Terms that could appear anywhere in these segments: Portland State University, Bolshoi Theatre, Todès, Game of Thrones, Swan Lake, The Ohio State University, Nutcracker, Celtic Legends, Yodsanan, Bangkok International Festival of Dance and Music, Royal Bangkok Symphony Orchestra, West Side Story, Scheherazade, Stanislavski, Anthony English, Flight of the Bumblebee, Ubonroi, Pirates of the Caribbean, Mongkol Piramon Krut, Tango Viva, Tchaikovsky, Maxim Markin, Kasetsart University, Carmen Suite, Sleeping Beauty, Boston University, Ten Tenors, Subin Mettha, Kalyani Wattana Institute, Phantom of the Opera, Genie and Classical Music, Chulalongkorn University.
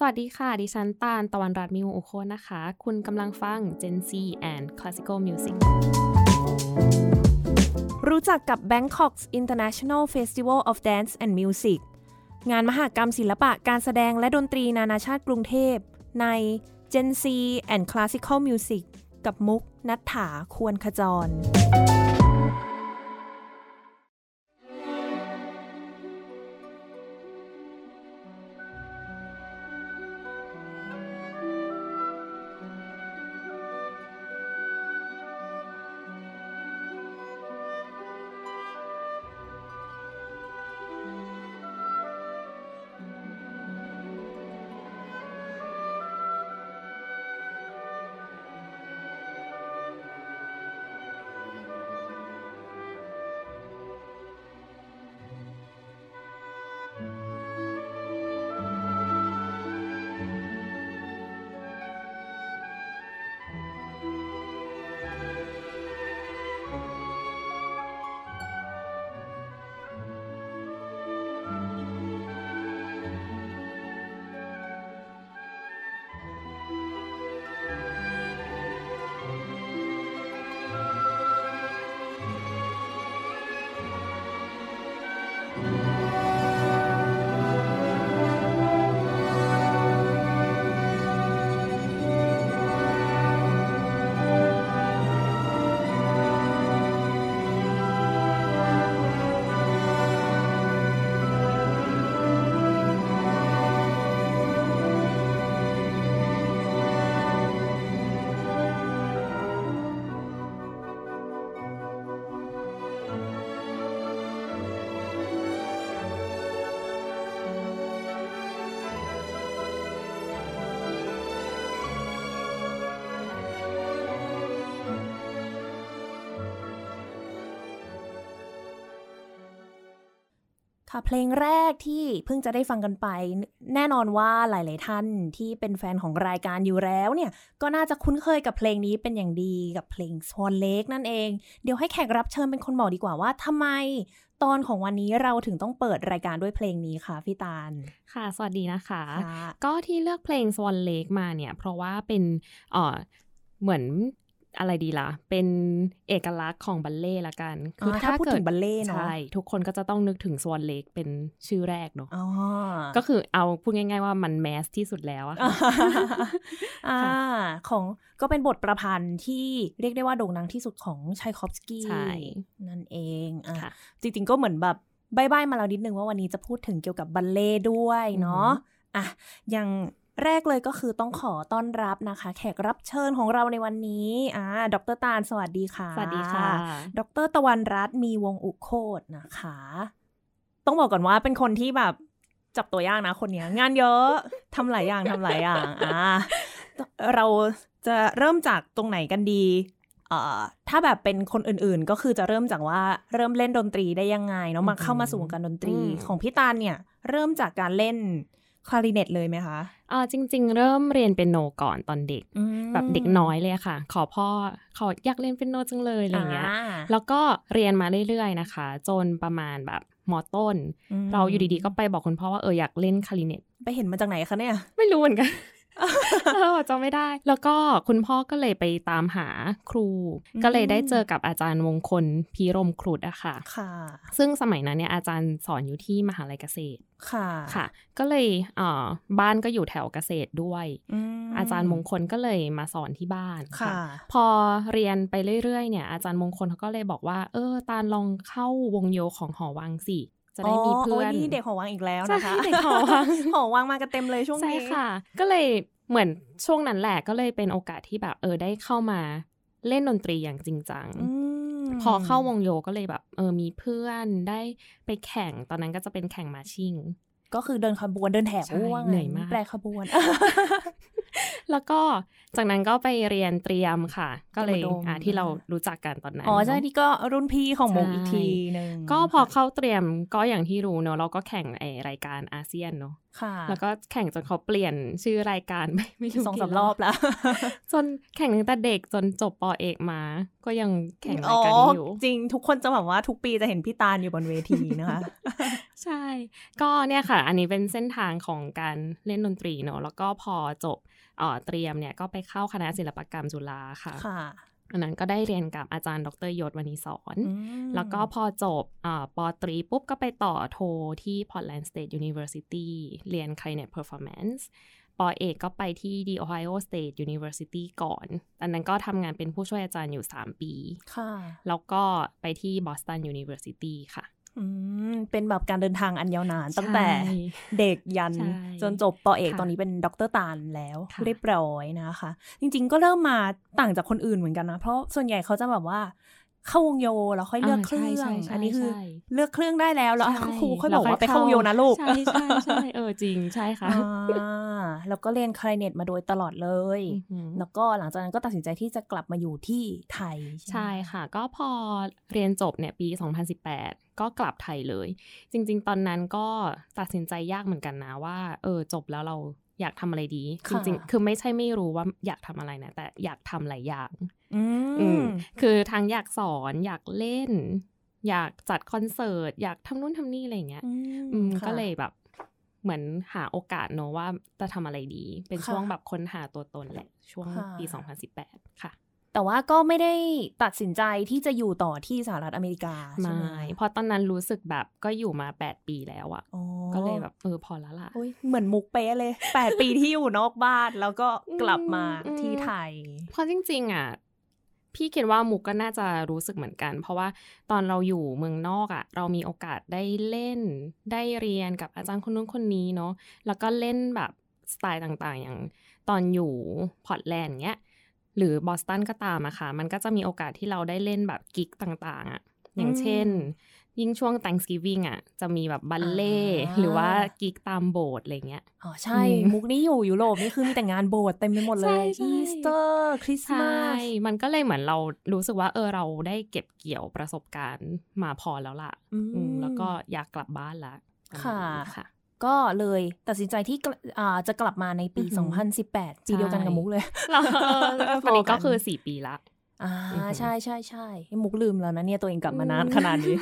สวัสดีค่ะดิฉันตาลตะวันรัตน์มิวอุโคนนะคะคุณกำลังฟัง Genie and Classical Music รู้จักกับ Bangkok International Festival of Dance and Music งานมหกรรมศิลปะการแสดงและดนตรีนานาชาติกรุงเทพใน Genie and Classical Music กับมุกณัฐฐาควรขจรค่ะเพลงแรกที่เพิ่งจะได้ฟังกันไปแน่นอนว่าหลายๆท่านที่เป็นแฟนของรายการอยู่แล้วเนี่ยก็น่าจะคุ้นเคยกับเพลงนี้เป็นอย่างดีกับเพลง Swan Lake นั่นเองเดี๋ยวให้แขกรับเชิญเป็นคนบอกดีกว่าว่าทำไมตอนของวันนี้เราถึงต้องเปิดรายการด้วยเพลงนี้ค่ะพี่ตาลค่ะสวัสดีนะคะก็ที่เลือกเพลง Swan Lake มาเนี่ยเพราะว่าเป็นเหมือนอะไรดีล่ะเป็นเอกลักษณ์ของบัลเล่ละกันคือถ้าพูดถึงบัลเล่เนาะใช่ทุกคนก็จะต้องนึกถึง Swan Lake เป็นชื่อแรกเนาะก็คือเอาพูดง่ายๆว่ามันแมสที่สุดแล้วอะค่ะของก็เป็นบทประพันธ์ที่เรียกได้ว่าโด่งดังที่สุดของไชคอฟสกี้นั่นเองจริงๆก็เหมือนแบบใบ้ๆมาแล้วนิดนึงว่าวันนี้จะพูดถึงเกี่ยวกับบัลเล่ด้วยเนาะอ่ะยังแรกเลยก็คือต้องขอต้อนรับนะคะแขกรับเชิญของเราในวันนี้ดร.ตาลสวัสดีค่ะสวัสดีค่ะดร.ตะวันรัตน์มีวงอุโคตรนะคะต้องบอกก่อนว่าเป็นคนที่แบบจับตัวยากนะคนนี้งานเยอะ ทำหลายอย่าง เราจะเริ่มจากตรงไหนกันดีถ้าแบบเป็นคนอื่นๆก็คือจะเริ่มจากว่าเริ่มเล่นดนตรีได้ยังไงเนาะมาเข้ามาสู่วงการดนตรีของพี่ตาลเนี่ยเริ่มจากการเล่นคลาริเนตเลยไหมคะจริงๆเริ่มเรียนเปียโนก่อนตอนเด็กแบบเด็กน้อยเลยค่ะขอพ่อขออยากเล่นเปียโนจังเลยอะไรเงี้ยแล้วก็เรียนมาเรื่อยๆนะคะจนประมาณแบบม.ต้นเราอยู่ดีๆก็ไปบอกคุณพ่อว่าอยากเล่นคลาริเนตไปเห็นมาจากไหนคะเนี่ยไม่รู้เหมือนกันจำไม่ได้แล้วก็คุณพ่อก็เลยไปตามหาครูก็เลยได้เจอกับอาจารย์มงคลพีรมครุฑอะค่ะซึ่งสมัยนั้นเนี่ยอาจารย์สอนอยู่ที่มหาลัยเกษตรค่ะก็เลยบ้านก็อยู่แถวเกษตรด้วยอาจารย์มงคลก็เลยมาสอนที่บ้านค่ะพอเรียนไปเรื่อยๆเนี่ยอาจารย์มงคลเขาก็เลยบอกว่าตาลองเข้าวงโยของหอวังสิจะได้มีเพื่อนนี่เด็กหอวังอีกแล้วนะคะเด็กหอวังมากันเต็มเลยช่วงนี้ใช่ค่ะก็เลยเหมือนช่วงนั้นแหละก็เลยเป็นโอกาสที่แบบได้เข้ามาเล่นดนตรีอย่างจริงจังพอเข้าวงโยก็เลยแบบมีเพื่อนได้ไปแข่งตอนนั้นก็จะเป็นแข่งมาชิ่งก็คือเดินขบวนเดินแถวเหนื่อยมากแปลขบวน แล้วก็จากนั้นก็ไปเรียนเตรียมค่ะก็เลยที่เรารู้จักกันตอนนั้นอ๋อใช่ที่ก็รุ่นพี่ของมุกอีกทีนึงก็พอเข้าเตรียมก็อย่างที่รู้เนอะเราก็แข่งรายการอาเซียนเนอะแล้วก็แข่งจนเขาเปลี่ยนชื่อรายการไม่รู้กี่รอบแล้วจนแข่งตั้งแต่เด็กจนจบป.เอกมาก็ยังแข่งรายการอยู่จริงทุกคนจะแบบว่าทุกปีจะเห็นพี่ตาลอยู่บนเวทีนะคะ ใช่ก็เนี่ยค่ะอันนี้เป็นเส้นทางของการเล่นดนตรีเนาะแล้วก็พอจบเตรียมเนี่ยก็ไปเข้าคณะศิลปกรรมจุฬาค่ะอันนั้นก็ได้เรียนกับอาจารย์ดร.ยศวณิสรแล้วก็พอจบป.ตรีปุ๊บก็ไปต่อโทที่ Portland State University เรียน Clarinet Performance ป.เอกก็ไปที่ The Ohio State University ก่อนอันนั้นก็ทำงานเป็นผู้ช่วยอาจารย์อยู่3ปีแล้วก็ไปที่ Boston University ค่ะเป็นแบบการเดินทางอันยาวนานตั้งแต่เด็กยันจนจบป.เอกตอนนี้เป็นด็อกเตอร์ตาลแล้วเรียบร้อยนะคะจริงๆก็เริ่มมาต่างจากคนอื่นเหมือนกันนะเพราะส่วนใหญ่เขาจะแบบว่าเข้าวงโยแล้วค่อยเลือกเครื่องอันนี้คือเลือกเครื่องได้แล้วแล้วครูค่อยบอกว่าไปเข้าวงโยนะลูกใช่ๆๆเออจริงใช่ค่ะแล้วก็เรียนคลาริเนตมาโดยตลอดเลยแล้วก็หลังจากนั้นก็ตัดสินใจที่จะกลับมาอยู่ที่ไทยใช่ค่ะก็พอเรียนจบเนี่ยปี2018ก็กลับไทยเลยจริงๆตอนนั้นก็ตัดสินใจยากเหมือนกันนะว่าจบแล้วเราอยากทำอะไรดีจริงๆคือไม่ใช่ไม่รู้ว่าอยากทำอะไรนะแต่อยากทำหลายอย่างคือทางอยากสอนอยากเล่นอยากจัดคอนเสิร์ตอยากทำนู่นทำนี่อะไรเงี้ยก็เลยแบบเหมือนหาโอกาสเนอะว่าจะทำอะไรดีเป็นช่วงแบบค้นหาตัวตนแหละช่วงปี2018ค่ะแต่ว่าก็ไม่ได้ตัดสินใจที่จะอยู่ต่อที่สหรัฐอเมริกาใช่ไหมเพราะตอนนั้นรู้สึกแบบก็อยู่มา8ปีแล้วอะก็เลยแบบพอแล้วล่ะเหมือนมุกเป๊ะเลย8 ปีที่อยู่นอกบ้านแล้วก็กลับมาที่ไทยเพราะจริงๆอะพี่คิดว่ามุกก็น่าจะรู้สึกเหมือนกันเพราะว่าตอนเราอยู่เมืองนอกอะเรามีโอกาสได้เล่นได้เรียนกับอาจารย์คนนู้นคนนี้เนาะแล้วก็เล่นแบบสไตล์ต่างๆอย่างตอนอยู่พอร์ตแลนด์เงี้ยหรือบอสตันก็ตามอะค่ะมันก็จะมีโอกาสที่เราได้เล่นแบบกิกต่างๆอะอย่างเช่นยิ่งช่วง Thanksgiving อะจะมีแบบบัลเล่หรือว่ากิกตามโบสถ์อะไรเงี้ยอ๋อใช่มุกนี้อยู่ยุโรปนี่คือมีแต่งานโบสถ์เต็มไปหมดเลยอีสเตอร์คริสต์มาสมันก็เลยเหมือนเรารู้สึกว่าเราได้เก็บเกี่ยวประสบการณ์มาพอแล้วล่ะแล้วก็อยากกลับบ้านละค่ะก็เลยตัดสินใจที่จะกลับมาในปี2018ปีเดียวกันกับมุกเลยตอนนี้ก็คือ4ปีละใช่ใช่ใช่มุกลืมแล้วนะเนี่ยตัวเองกลับมานานขนาดนี้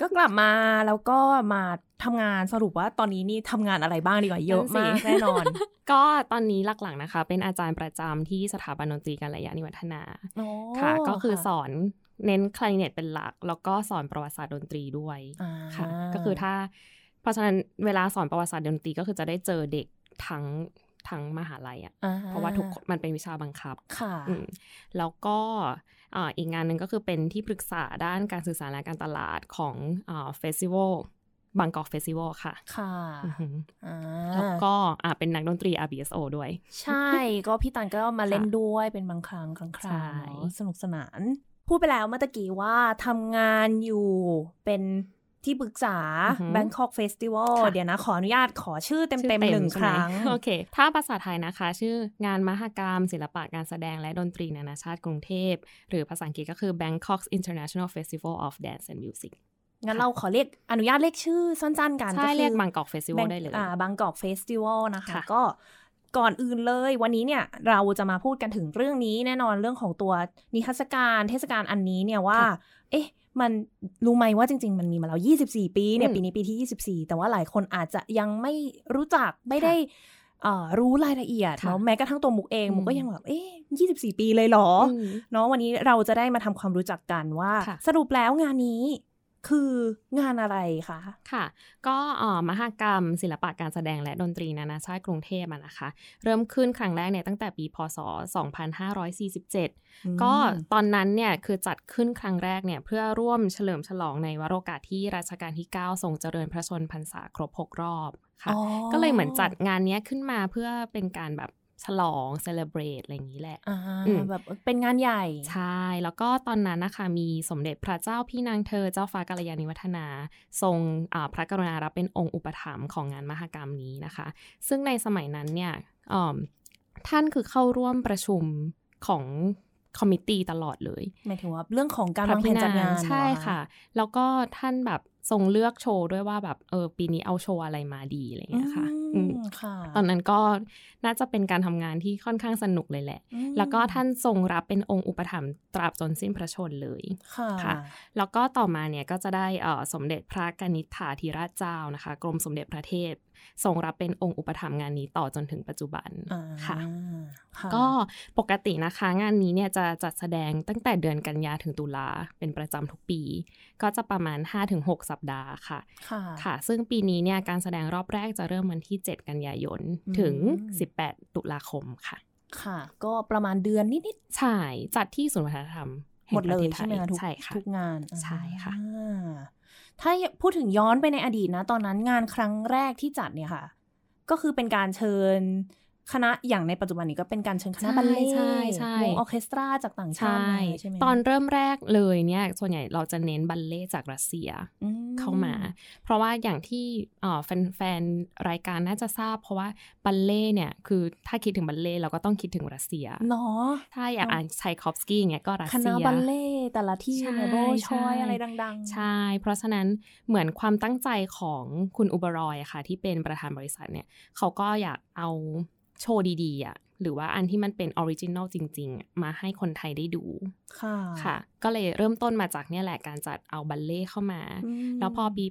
ก็กลับมาแล้วก็มาทำงานสรุปว่าตอนนี้นี่ทำงานอะไรบ้างดีกว่าเยอะมากแน่นอนก็ตอนนี้หลักๆนะคะเป็นอาจารย์ประจำที่สถาบันดนตรีกัลยาณิวัฒนาค่ะก็คือสอนเน้นคลาริเนตเป็นหลักแล้วก็สอนประวัติศาสตร์ดนตรีด้วยค่ะก็คือถ้าเพราะฉะนั้นเวลาสอนประวัติศาสตร์ดนตรีก็คือจะได้เจอเด็กทั้งมหาลัยอ่ะ uh-huh. เพราะว่าทุกมันเป็นวิชาบังคับค่ะแล้วก็อีกงานหนึ่งก็คือเป็นที่ปรึกษาด้านการสื่อสารและการตลาดของFestival Bangkok Festival ค่ะค่ะแล้วก็เป็นนักดนตรี RBSO ด้วยใช่ ก็พี่ตันก็มาเล่นด้วยเป็นบางครั้งครั้งคราวสนุกสนานพูดไปแล้วเมื่อตะกี้ว่าทำงานอยู่เป็นที่ปรึกษา Bangkok Festival เดี๋ยวนะขออนุญาตขอชื่อเต็มๆหนึ่งครั้งโอเคถ้าภาษาไทยนะคะชื่องานมหกรรมศิลปะการแสดงและดนตรีนานาชาติกรุงเทพหรือภาษาอังกฤษก็คือ Bangkok International Festival of Dance and Music งั้นเราขอเรียกอนุญาตเรียกชื่อสั้นๆกันก็คือเรียก Bangkok Festival ได้เลยBangkok Festival นะคะก็ก่อนอื่นเลยวันนี้เนี่ยเราจะมาพูดกันถึงเรื่องนี้แน่นอนเรื่องของตัวนิทรรศการเทศกาลอันนี้เนี่ยว่าเอ๊ะมันรู้ไหมว่าจริงๆมันมีมาแล้ว24ปีเนี่ยปีนี้ปีที่24แต่ว่าหลายคนอาจจะยังไม่รู้จักไม่ได้รู้รายละเอียดเนาะแม้กระทั่งตัวมุกเองมุกก็ยังแบบเอ๊ะ24ปีเลยเหรอเนาะวันนี้เราจะได้มาทำความรู้จักกันว่าสรุปแล้วงานนี้คืองานอะไรคะค่ะก็มหกรรมศิลปะการแสดงและดนตรีนานาชาติกรุงเทพฯนะคะเริ่มขึ้นครั้งแรกเนี่ยตั้งแต่ปีพ.ศ. 2547ก็ตอนนั้นเนี่ยคือจัดขึ้นครั้งแรกเนี่ยเพื่อร่วมเฉลิมฉลองในวาระโอกาสที่รัชกาลที่9ทรงเจริญพระชนพรรษาครบ6รอบค่ะก็เลยเหมือนจัดงานนี้ขึ้นมาเพื่อเป็นการแบบฉลอง celebrate อะไรอย่างนี้แหละแบบเป็นงานใหญ่ใช่แล้วก็ตอนนั้นนะคะมีสมเด็จพระเจ้าพี่นางเธอเจ้าฟ้ากัลยาณิวัฒนาทรงพระกรุณารับเป็นองค์อุปถัมภ์ของงานมหกรรมนี้นะคะซึ่งในสมัยนั้นเนี่ยท่านคือเข้าร่วมประชุมของคอมมิตี้ตลอดเลยหมายถึงว่าเรื่องของการวางแผนจัดงานใช่ค่ะแล้วก็ท่านแบบ ทรงเลือกโชว์ด้วยว่าแบบปีนี้เอาโชว์อะไรมาดีอะไรเงี้ยค่ะตอนนั้นก็น่าจะเป็นการทำงานที่ค่อนข้างสนุกเลยแหละแล้วก็ท่านทรงรับเป็นองค์อุปถัมภ์ตราบจนสิ้นพระชนม์เลยค่ะแล้วก็ต่อมาเนี่ยก็จะได้สมเด็จพระกนิษฐาธิราชเจ้านะคะกรมสมเด็จพระเทพทรงรับเป็นองค์อุปถัมภ์งานนี้ต่อจนถึงปัจจุบันค่ะก็ปกตินะคะงานนี้เนี่ยจะจัดแสดงตั้งแต่เดือนกันยาถึงตุลาเป็นประจำทุกปีก็จะประมาณ 5-6 สัปดาห์ค่ะค่ะซึ่งปีนี้เนี่ยการแสดงรอบแรกจะเริ่มวันที่7กันยายนถึง18ตุลาคมค่ะค่ะก็ประมาณเดือนนิดๆใช่จัดที่ศูนย์วัฒนธรรมหมดเลยใช่ไหมคะทุกงานใช่ค่ะถ้าพูดถึงย้อนไปในอดีตนะตอนนั้นงานครั้งแรกที่จัดเนี่ยค่ะก็คือเป็นการเชิญคณะอย่างในปัจจุบันนี้ก็เป็นการเชิญคณะบัลเล่วงออเคสตราจากต่างชาติใช่ไหมตอนเริ่มแรกเลยเนี่ยส่วนใหญ่เราจะเน้นบัลเล่จากรัสเซียเข้ามาเพราะว่าอย่างที่แฟนๆรายการน่าจะทราบเพราะว่าบัลเล่เนี่ยคือถ้าคิดถึงบัลเล่เราก็ต้องคิดถึงรัสเซียเนาะถ้าอยากอ่านไชคอฟสกี้อย่างเงี้ยก็รัสเซียคณะบัลเล่แต่ละที่เนี่ยโบชอยอะไรดังๆใช่เพราะฉะนั้นเหมือนความตั้งใจของคุณอุบรอยค่ะที่เป็นประธานบริษัทเนี่ยเขาก็อยากเอาโชว์ดีๆอ่ะหรือว่าอันที่มันเป็นออริจินัลจริงๆมาให้คนไทยได้ดูค่ะก็เลยเริ่มต้นมาจากเนี่ยแหละการจัดเอาบัลเล่เข้ามาแล้วพอปี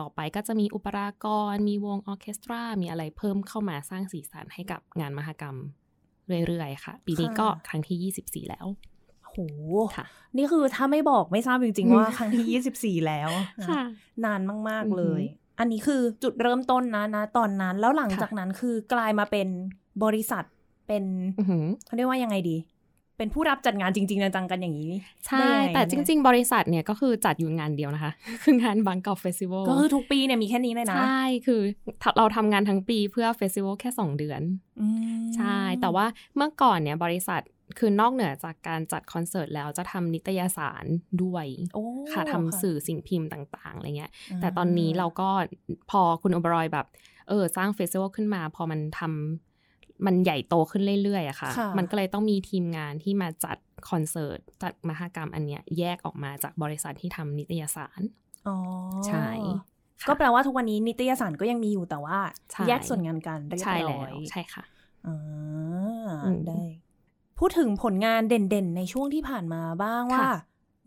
ต่อๆไปก็จะมีอุปรากรมีวงออเคสตรามีอะไรเพิ่มเข้ามาสร้างสีสันให้กับงานมหกรรมเรื่อยๆค่ะปีนี้ก็ครั้งที่24แล้วโอ้โหนี่คือถ้าไม่บอกไม่ทราบจริงๆว่าครั้งที่24แล้วนานมากๆเลยอันนี้คือจุดเริ่มต้นนะตอนนั้นแล้วหลังจากนั้นคือกลายมาเป็นบริษัทเป็นเขาเรียกว่ายังไงดีเป็นผู้รับจัดงานจริงๆจังๆกันอย่างนี้ใช่แต่จริงๆบริษัทเนี่ยก็คือจัดอยู่งานเดียวนะคะคืองาน Bangkok Festival ก็คือทุกปีเนี่ยมีแค่นี้เลยนะใช่คือเราทำงานทั้งปีเพื่อเฟสติวัลแค่2เดือนใช่แต่ว่าเมื่อก่อนเนี่ยบริษัทคือนอกเหนือจากการจัดคอนเสิร์ตแล้วจะทำนิตยสารด้วยค่ะทำสื่อสิ่งพิมพ์ต่างๆอะไรเงี้ยแต่ตอนนี้เราก็พอคุณอุบรอยแบบสร้างเฟสติวัลขึ้นมาพอมันทำมันใหญ่โตขึ้นเรื่อยๆอะค่ะมันก็เลยต้องมีทีมงานที่มาจัดคอนเสิร์ตจัดมหกรรมอันเนี้ยแยกออกมาจากบริษัทที่ทำนิตยสารใช่ก็แปลว่าทุกวันนี้นิตยสารก็ยังมีอยู่แต่ว่าแยกส่วนงานกันได้แล้วใช่ค่ะได้พูดถึงผลงานเด่นๆในช่วงที่ผ่านมาบ้างว่า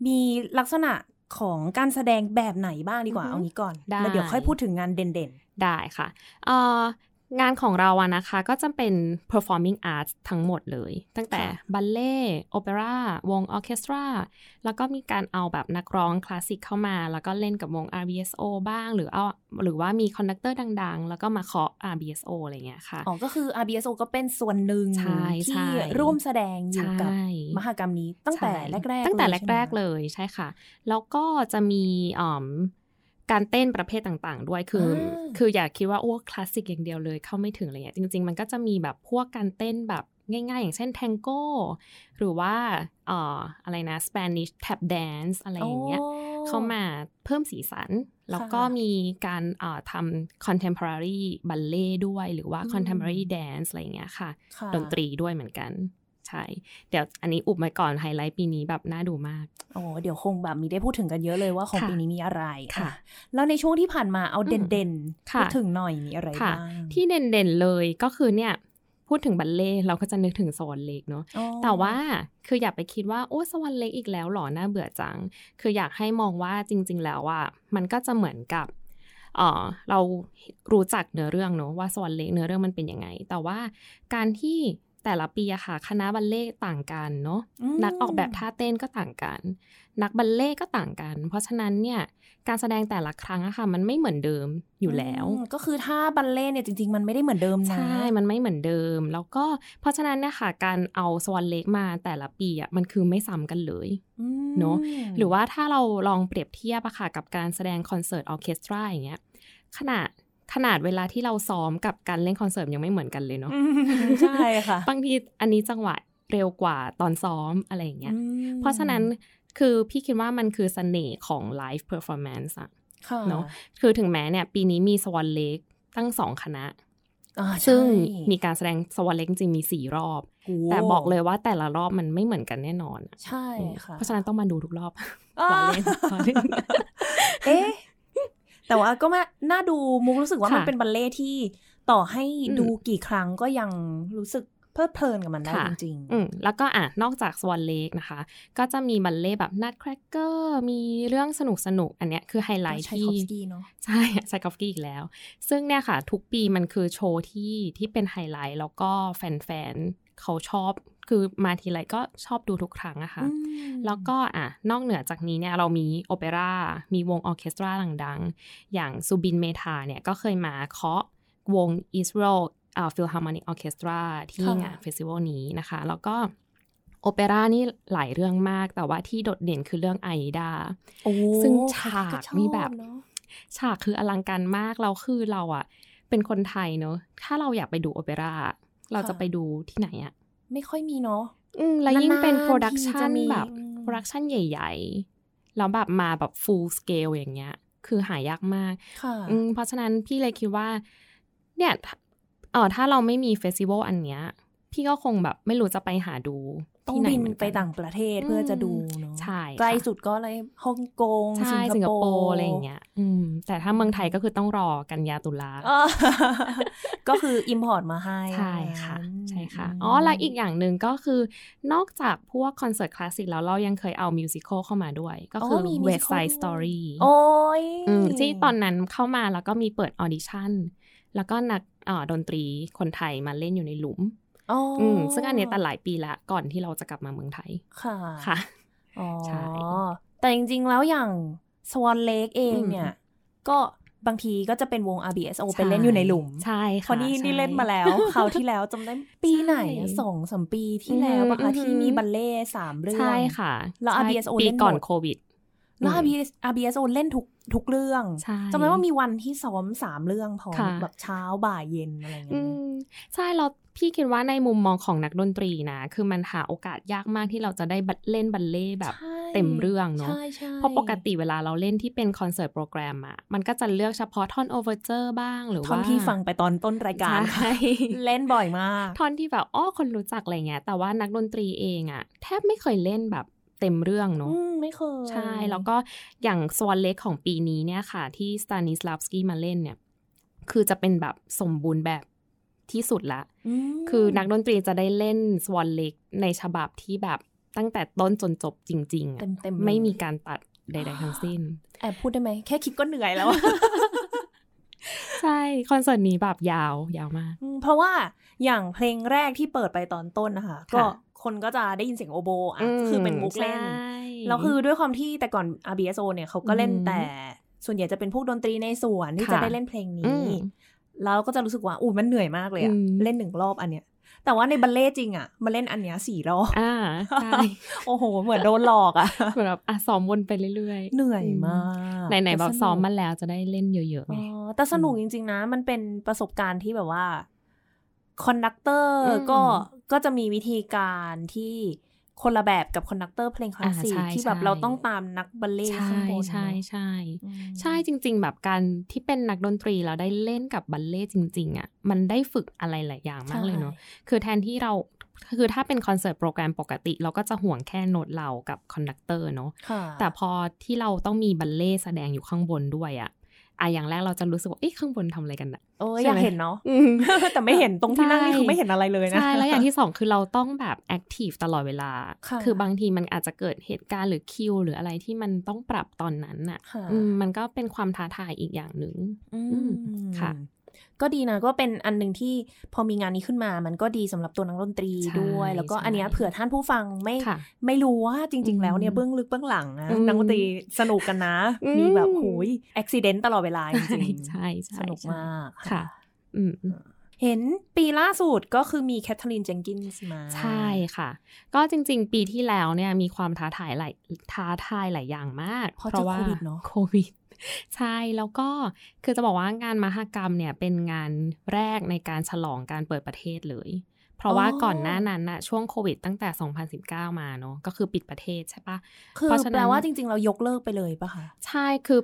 มีลักษณะของการแสดงแบบไหนบ้างดีกว่าเอางี้ก่อนแล้วเดี๋ยวค่อยพูดถึงงานเด่นๆได้ค่ะงานของเราอะนะคะก็จะเป็น performing arts ทั้งหมดเลยตั้งแต่บัลเล่โอเปร่าวงออร์เคสตราแล้วก็มีการเอาแบบนักร้องคลาสสิกเข้ามาแล้วก็เล่นกับวง RBSO บ้างหรือว่ามีคอนดักเตอร์ดังๆแล้วก็มาเคาะ RBSO อะไรเงี้ยค่ะอ๋อก็คือ RBSO ก็เป็นส่วนหนึ่งที่ร่วมแสดงอยู่กับมหกรรมนี้ตั้งแต่แรกๆตั้งแต่แรกๆเลยใช่ค่ะแล้วก็จะมีการเต้นประเภทต่างๆด้วยคืออย่าคิดว่าโอ้คลาสสิกอย่างเดียวเลยเข้าไม่ถึงอะไรเงี้ยจริงๆมันก็จะมีแบบพวกการเต้นแบบง่ายๆอย่างเช่นแทงโก้หรือว่าอะไรนะ Spanish Tap Dance อะไรอย่างเงี้ยเข้ามาเพิ่มสีสันแล้วก็มีการทำ Contemporary Ballet ด้วยหรือว่า Contemporary Dance อะไรเงี้ยค่ะดนตรีด้วยเหมือนกันใช่เดี๋ยวอันนี้อุบไว้ก่อนไฮไลท์ปีนี้แบบน่าดูมากโอ้เดี๋ยวคงแบบมีได้พูดถึงกันเยอะเลยว่าของปีนี้มีอะไรค่ะแล้วในช่วงที่ผ่านมาเอาเด่นๆพูดถึงหน่อยมีอะไรบ้างที่เด่นๆเลยก็คือเนี่ยพูดถึงบัลเล่เราก็จะนึกถึงSwan Lakeเนาะแต่ว่าคืออย่าไปคิดว่าโอ้Swan Lakeอีกแล้วหรอน่าเบื่อจังคืออยากให้มองว่าจริงๆแล้วว่ามันก็จะเหมือนกับเรารู้จักเนื้อเรื่องเนาะว่าSwan Lakeเนื้อเรื่องมันเป็นยังไงแต่ว่าการที่แต่ละปีอะค่ะคณะบัลเล่ต่างกันเนาะนักออกแบบท่าเต้นก็ต่างกันนักบัลเล่ก็ต่างกันเพราะฉะนั้นเนี่ยการแสดงแต่ละครั้งอะค่ะมันไม่เหมือนเดิมอยู่แล้วก็คือท่าบัลเล่เนี่ยจริงๆมันไม่ได้เหมือนเดิมนะใช่มันไม่เหมือนเดิมแล้วก็เพราะฉะนั้นเนี่ยค่ะการเอาSwan Lakeมาแต่ละปีอะมันคือไม่ซ้ำกันเลยเนาะหรือว่าถ้าเราลองเปรียบเทียบอะค่ะกับการแสดงคอนเสิร์ตออร์เคสตราอย่างเงี้ยขนาดเวลาที่เราซ้อมกับการเล่นคอนเสิร์ตยังไม่เหมือนกันเลยเนาะใช่ค่ะบางทีอันนี้จังหวะเร็วกว่าตอนซ้อมอะไรอย่างเงี้ยเพราะฉะนั้นคือพี่คิดว่ามันคือเสน่ห์ของไลฟ์เพอร์ฟอร์แมนซ์อะเนาะคือถึงแม้เนี่ยปีนี้มีSwan Lakeตั้ง2คณะซึ่งมีการแสดงSwan Lakeจริงมี4รอบแต่บอกเลยว่าแต่ละรอบมันไม่เหมือนกันแน่นอนใช่ค่ะเพราะฉะนั้นต้องมาดูทุกรอบรอเล่น แต่ว่าก็ไม่น่าดูมุกรู้สึกว่ามันเป็นบัลเล่ที่ต่อให้ดูกี่ครั้งก็ยังรู้สึกเพลิดเพลินกับมันได้จริงๆแล้วก็นอกจาก Swan Lake นะคะก็จะมีบัลเล่ต์แบบ Nutcracker มีเรื่องสนุกๆอันเนี้ยคือไฮไลท์ที่ใช่ไชคอฟสกี้อีกแล้วซึ่งเนี่ยค่ะทุกปีมันคือโชว์ที่เป็นไฮไลท์แล้วก็แฟนๆเขาชอบคือมาทีไรก็ชอบดูทุกครั้งนะคะแล้วก็นอกเหนือจากนี้เนี่ยเรามีโอเปร่ามีวงออร์เคสตราดังๆอย่างซูบินเมธาเนี่ยก็เคยมาเคาะวงอิสโรฟิลฮาร์โมนิกออร์เคสตราที่งานเฟสติวัลนี้นะคะแล้วก็โอเปร่านี่หลายเรื่องมากแต่ว่าที่โดดเด่นคือเรื่องไอดาซึ่งฉากมีแบบฉากคืออลังการมากเราคือเราอ่ะเป็นคนไทยเนอะถ้าเราอยากไปดูโอเปร่าเราจะไปดูที่ไหนอ่ะไม่ค่อยมีเนาะแล้วยิ่งเป็นโปรดักชันแบบโปรดักชันใหญ่ๆแล้วแบบมาแบบฟูลสเกลอย่างเงี้ยคือหายากมากเพราะฉะนั้นพี่เลยคิดว่าเนี่ยถ้าเราไม่มีเฟสติวัลอันเนี้ยพี่ก็คงแบบไม่รู้จะไปหาดูที่ไหนมันไปต่างประเทศเพื่อจะดูเนาะไกลสุดก็เลยฮ่องกงสิงคโปร์อะไรอย่างเงี้ยแต่ถ้าเมืองไทยก็คือต้องรอกันยาตุลาก็คืออิมพอร์ตมาให้ใช่ค่ะใช่ค่ะอ๋อแล้วอีกอย่างหนึ่งก็คือนอกจากพวกคอนเสิร์ตคลาสสิกแล้วเรายังเคยเอามิวสิคอลเข้ามาด้วยก็คือ West Side Story โอ้ยที่ตอนนั้นเข้ามาแล้วก็มีเปิดออดิชั่นแล้วก็นักดนตรีคนไทยมาเล่นอยู่ในหลุมซึ่งอันนี้ตั้งหลายปีละก่อนที่เราจะกลับมาเมืองไทยค่ะอ๋อใช่แต่จริงๆแล้วอย่าง Swan Lake เองเนี่ยก็บางทีก็จะเป็นวง RBSO ไปเล่นอยู่ในหลุมใช่ค่ะคนนี้นี่เล่นมาแล้วคราวที่แล้วจำได้ปีไหน 2-3 ปีที่แล้วป่ะคะที่มีบัลเล่ต์3เรื่องใช่ค่ะแล้ว RBSO เล่นก่อนโควิดแล้ว RBSO เล่นทุกเรื่องจำได้ว่ามีวันที่ซ้อม3เรื่องพร้อมแบบเช้าบ่ายเย็นอะไรอย่างเงี้ยใช่เราพี่คิดว่าในมุมมองของนักดนตรีนะคือมันหาโอกาสยากมากที่เราจะได้เล่นบัลเล่ต์แบบเต็มเรื่องเนาะเพราะปกติเวลาเราเล่นที่เป็นคอนเสิร์ตโปรแกรมอะมันก็จะเลือกเฉพาะท่อนโอเวอร์เจอร์บ้างหรือว่าท่อนที่ฟังไปตอนต้นรายการเล่นบ่อยมากท่อนที่แบบอ้อคนรู้จักอะไรเงี้ยแต่ว่านักดนตรีเองอะแทบไม่เคยเล่นแบบเต็มเรื่องเนาะไม่เคยใช่แล้วก็อย่าง Swan Lake ของปีนี้เนี่ยค่ะที่ Stanislavski มาเล่นเนี่ยคือจะเป็นแบบสมบูรณ์แบบที่สุดละคือนักดนตรีจะได้เล่น Swan Lake ในฉบับที่แบบตั้งแต่ต้นจนจบจริงๆไม่มีการตัดใดๆทั้งสิ้นแอบพูดได้ไหมแค่คิดก็เหนื่อยแล้ว ใช่คอนเสิร์ตนี้แบบยาวยาวมากเพราะว่าอย่างเพลงแรกที่เปิดไปตอนต้นนะคะก็คนก็จะได้ยินเสียงโอโบอ่ะคือเป็นมุกเล่นแล้วคือด้วยความที่แต่ก่อน RBSO เนี่ยเขาก็เล่นแต่ส่วนใหญ่จะเป็นพวกดนตรีในสวนที่จะได้เล่นเพลงนี้แล้วก็จะรู้สึกว่ามันเหนื่อยมากเลยอ่ะเล่น1รอบอันเนี้ยแต่ว่าในบัลเล่ต์จริงอ่ะมาเล่นอันเนี้ย4รอบใช่โอ้โหเหมือนโดนหลอกอ่ะเหมือนแบบซ้อมวนไปเรื่อยๆเหนื่อยมากไหนๆแบบซ้อมมาแล้วจะได้เล่นเยอะๆไงแต่สนุกจริงๆนะมันเป็นประสบการณ์ที่แบบว่าคอนดักเตอร์ก็จะมีวิธีการที่คนละแบบกับคอนดักเตอร์เพลงคลาสสิกที่แบบเราต้องตามนักบัลเล่ต์ข้างบนใช่ใช่ใช่จริงๆแบบการที่เป็นนักดนตรีเราได้เล่นกับบัลเล่ต์จริงๆอ่ะมันได้ฝึกอะไรหลายอย่างมากเลยเนาะคือแทนที่เราคือถ้าเป็นคอนเสิร์ตโปรแกรมปกติเราก็จะห่วงแค่โน้ตเรากับคอนดักเตอร์เนาะแต่พอที่เราต้องมีบัลเล่ต์แสดงอยู่ข้างบนด้วยอ่ะอย่างแรกเราจะรู้สึกว่าข้างบนทำอะไรกันนะอยากเห็นเนาะแต่ไม่เห็นตรงที่นั่งนี่คือไม่เห็นอะไรเลยนะใช่แล้วอย่างที่สองคือเราต้องแบบแอคทีฟตลอดเวลาคือบางทีมันอาจจะเกิดเหตุการณ์หรือคิวหรืออะไรที่มันต้องปรับตอนนั้นน่ะมันก็เป็นความท้าทายอีกอย่างหนึ่งค่ะก็ดีนะก็เป็นอันนึงที่พอมีงานนี้ขึ้นมามันก็ดีสำหรับตัวนักดนตรีด้วยแล้วก็อันนี้เผื่อท่านผู้ฟังไม่รู้ว่าจริงๆแล้วเนี่ยเบื้องลึกเบื้องหลังนะนักดนตรีสนุกกันนะมีแบบโหยอุบัติเหตุตลอดเวลาจริงๆใช่สนุกมากค่ะเห็นปีล่าสุดก็คือมีแคทเธอรีนเจนกินส์มาใช่ค่ะก็จริงๆปีที่แล้วเนี่ยมีความท้าทายหลายอย่างมากเพราะว่าโควิดเนาะโควิดใช่แล้วก็คือจะบอกว่างานมหกรรมเนี่ยเป็นงานแรกในการฉลองการเปิดประเทศเลยเพราะว่าก่อนหน้านั้นนะช่วงโควิดตั้งแต่2019มาเนาะก็คือปิดประเทศใช่ปะคือแปลว่าจริงๆเรายกเลิกไปเลยปะคะใช่คือ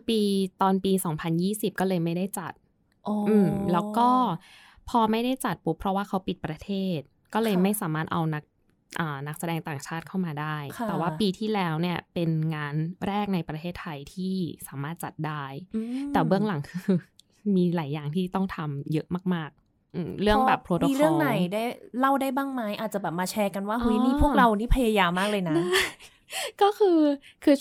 ตอนปี2020ก็เลยไม่ได้จัดแล้วก็พอไม่ได้จัดปุ๊บเพราะว่าเขาปิดประเทศก็เลยไม่สามารถเอานัก นักแสดงต่างชาติเข้ามาได้แต่ว่าปีที่แล้วเนี่ยเป็นงานแรกในประเทศไทยที่สามารถจัดได้แต่เบื้องหลังคือมีหลายอย่างที่ต้องทำเยอะมากๆเรื่องแบบโปรโตคอลมีเรื่องไหนได้เล่าได้บ้างไหมอาจจะแบบมาแชร์กันว่าเฮ้ยนี่พวกเรานี่พยายามมากเลยนะ ก็คือ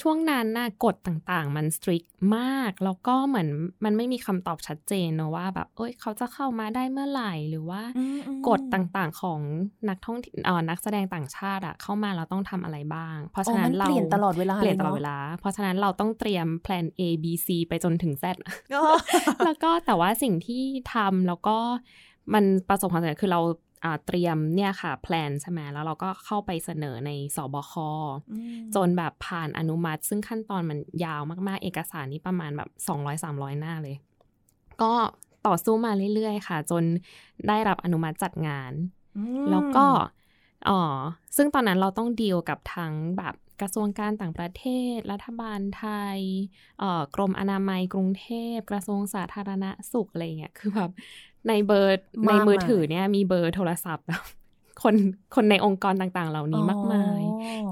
ช่วงนั้นน่ะกฎต่างๆมันสตริกมากแล้วก็เหมือนมันไม่มีคำตอบชัดเจนเนอะว่าแบบเอ้ยเขาจะเข้ามาได้เมื่อไหร่หรือว่ากฎต่างๆของนักแสดงต่างชาติอะเข้ามาเราต้องทำอะไรบ้างเพราะฉะนั้นเราเปลี่ยนตลอดเวลาเพราะฉะนั้นเราต้องเตรียมแพลน A B C ไปจนถึง Z แล้วก็แต่ว่าสิ่งที่ทำแล้วก็มันประสบความสำเร็จคือเราเตรียมเนี่ยค่ะแพลนใช่ไหมแล้วเราก็เข้าไปเสนอในสบคจนแบบผ่านอนุมัติซึ่งขั้นตอนมันยาวมากๆเอกสารนี้ประมาณแบบ 200-300 หน้าเลยก็ต่อสู้มาเรื่อยๆค่ะจนได้รับอนุมัติจัดงานแล้วก็ซึ่งตอนนั้นเราต้องดีลกับทั้งแบบกระทรวงการต่างประเทศรัฐบาลไทยกรมอนามัยกรุงเทพกระทรวงสาธารณสุขอะไรเงี้ยคือแบบในมือถือเนี่ยมีเบอร์โทรศัพท์แบบคนในองค์กรต่างๆเหล่านี้มากมาย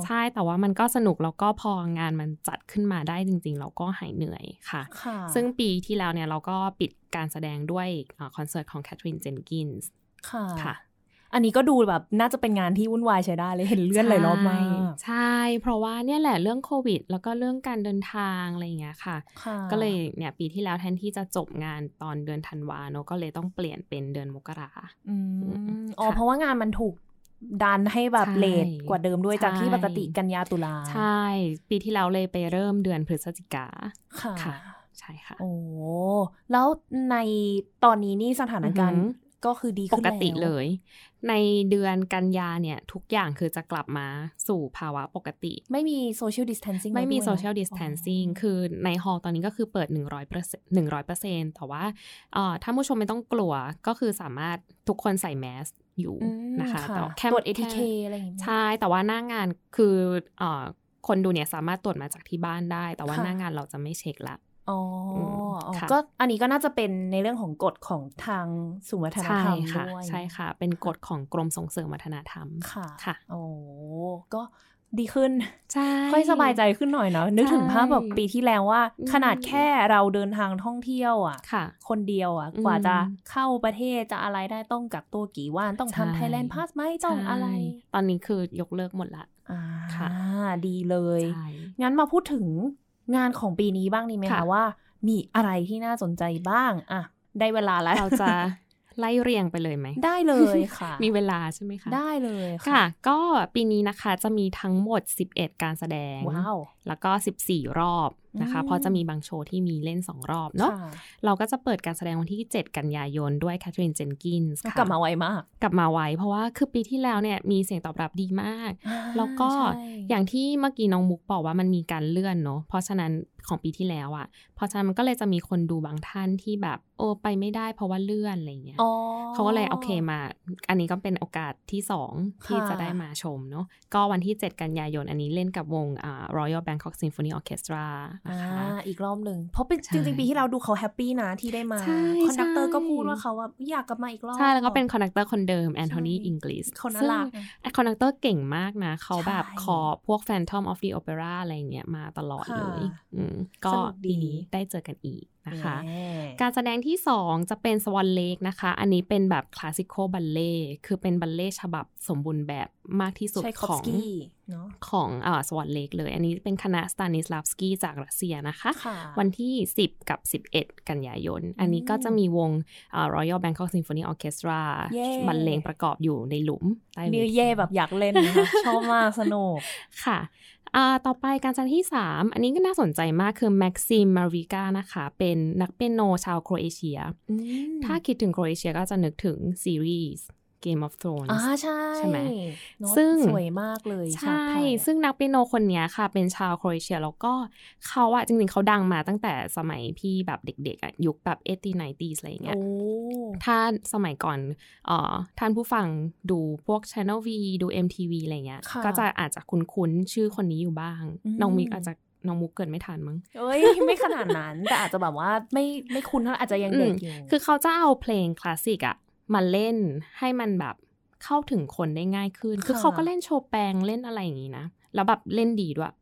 ใช่แต่ว่ามันก็สนุกแล้วก็พองานมันจัดขึ้นมาได้จริงๆเราก็หายเหนื่อยค่ะซึ่งปีที่แล้วเนี่ยเราก็ปิดการแสดงด้วยคอนเสิร์ตของแคทรีนเจนกินส์ค่ะอันนี้ก็ดูแบบน่าจะเป็นงานที่วุ่นวายใช้ได้เลยเห็นเลื่อนหลายรอบมากใช่เพราะว่าเนี่ยแหละเรื่องโควิดแล้วก็เรื่องการเดินทางอะไรอย่างเงี้ยค่ะก็เลยเนี่ยปีที่แล้วแทนที่จะจบงานตอนเดือนธันวาเนอะก็เลยต้องเปลี่ยนเป็นเดือนมกราอ๋อเพราะว่างานมันถูกดันให้แบบเลทกว่าเดิมด้วยจากที่ปกติกันยาตุลาใช่ปีที่แล้วเลยไปเริ่มเดือนพฤศจิกาค่ะใช่ค่ะโอ้แล้วในตอนนี้นี่สถานการณ์ก็คือดีปกติเลยในเดือนกันยาเนี่ยทุกอย่างคือจะกลับมาสู่ภาวะปกติไม่มีโซเชียลดิสแทนซิ่งไม่มีโซเชียลดิสแทนซิ่งคือในฮอลล์ตอนนี้ก็คือเปิด 100% แต่ว่าถ้าผู้ชมไม่ต้องกลัวก็คือสามารถทุกคนใส่แมสอยู่นะคะแต่แค่ตรวจ ATK อะไรอย่างเงี้ยใช่แต่ว่าหน้างานคือคนดูเนี่ยสามารถตรวจมาจากที่บ้านได้แต่ว่าหน้างานเราจะไม่เช็คละอ๋อก็อันนี้ก็น่าจะเป็นในเรื่องของกฎของทางศูนย์วัฒนธรรมด้วยใช่ค่ะเป็นกฎของกรมส่งเสริมวัฒนธรรมค่ะโอ้ก็ดีขึ้นใช่ค่อยสบายใจขึ้นหน่อยเนาะนึกถึงภาพแบบปีที่แล้วว่าขนาดแค่เราเดินทางท่องเที่ยวอ่ะคนเดียวอ่ะกว่าจะเข้าประเทศจะอะไรได้ต้องกักตัวกี่วันต้องทำ Thailand Pass ไหมต้องอะไรตอนนี้คือยกเลิกหมดละค่ะดีเลยงั้นมาพูดถึงงานของปีนี้บ้างดีไหมคะว่ามีอะไรที่น่าสนใจบ้างอ่ะได้เวลาแล้วเราจะไล่เรียงไปเลยไหมได้เลยค่ะ มีเวลาใช่ไหมคะได้เลยค่ะก็ปีนี้นะคะจะมีทั้งหมด11การแสดงแล้วก็14รอบนะคะเพราะจะมีบางโชว์ที่มีเล่น2รอบเนาะเราก็จะเปิดการแสดงวันที่7กันยายนด้วยแคทรีนเจนกินส์ค่ะกลับมาไวมากกลับมาไวเพราะว่าคือปีที่แล้วเนี่ยมีเสียงตอบรับดีมากแล้วก็อย่างที่เมื่อกี้น้องมุกบอกว่ามันมีการเลื่อนเนาะเพราะฉะนั้นของปีที่แล้วอ่ะเพราะฉะนั้นมันก็เลยจะมีคนดูบางท่านที่แบบไปไม่ได้เพราะว่าเลื่อนอะไรเงี้ยเขาก็เลยโอเคมาอันนี้ก็เป็นโอกาสที่2ที่จะได้มาชมเนาะก็วันที่7กันยายนอันนี้เล่นกับวงRoyal Bangkok Symphony Orchestraอีกรอบหนึ่งเพราะเป็นจริงๆปีที่เราดูเขาแฮปปี้นะที่ได้มาคอนดักเตอร์ก็พูดว่าเขาอยากกลับมาอีกรอบใช่แล้วก็เป็นคอนดักเตอร์คนเดิมแอนโทนีอิงกลิชคนน่ารักคอนดักเตอร์เก่งมากนะเขาแบบขอพวก Phantom of the Opera อะไรเงี้ยมาตลอดเลยก็ปีนี้ได้เจอกันอีกนะคะการแสดงที่2จะเป็น Swan Lake นะคะอันนี้เป็นแบบ Classical Ballet คือเป็นบัลเล่ต์ฉบับสมบูรณ์แบบมากที่สุดของSwan Lake เลยอันนี้เป็นคณะ Stanislavski จากรัสเซียนะคะวันที่10กับ11กันยายนอันนี้ก็จะมีวงRoyal Bangkok Symphony Orchestra บรรเลงประกอบอยู่ในหลุมใต้เย่แบบอยากเล่นนะคะชอบมากสนุกค่ะต่อไปการแสดงที่3อันนี้ก็น่าสนใจมากคือแม็กซิมมาริกานะคะเป็นนักเปียโนชาวโครเอเชียถ้าคิดถึงโครเอเชียก็จะนึกถึงซีรีส์ Game of Thrones ใช่ไหมซึ่งสวยมากเลยใช่ซึ่งนักเปียโนคนนี้ค่ะเป็นชาวโครเอเชียแล้วก็เขาอะจริงๆเขาดังมาตั้งแต่สมัยพี่แบบเด็กๆอะยุคแบบ 80s 90s อะไรอย่างเงี้ยถ้าสมัยก่อนท่านผู้ฟังดูพวก Channel V ดู MTV อะไรเงี้ยก็จะอาจจะคุ้นๆชื่อคนนี้อยู่บ้างน้องมิกอาจจะน้องมุกเกิดไม่ทันมั้งเอ้ยไม่ขนาดนั้น แต่อาจจะแบบว่าไม่คุ้นเท่าอาจจะยังเด็กอยู่คือเขาจะเอาเพลงคลาสสิกอะมาเล่นให้มันแบบ เข้าถึงคนได้ง่ายขึ้นคือเขาก็เล่นโชแปงเล่นอะไรอย่างนี้นะแล้วแบบเล่นดีด้วย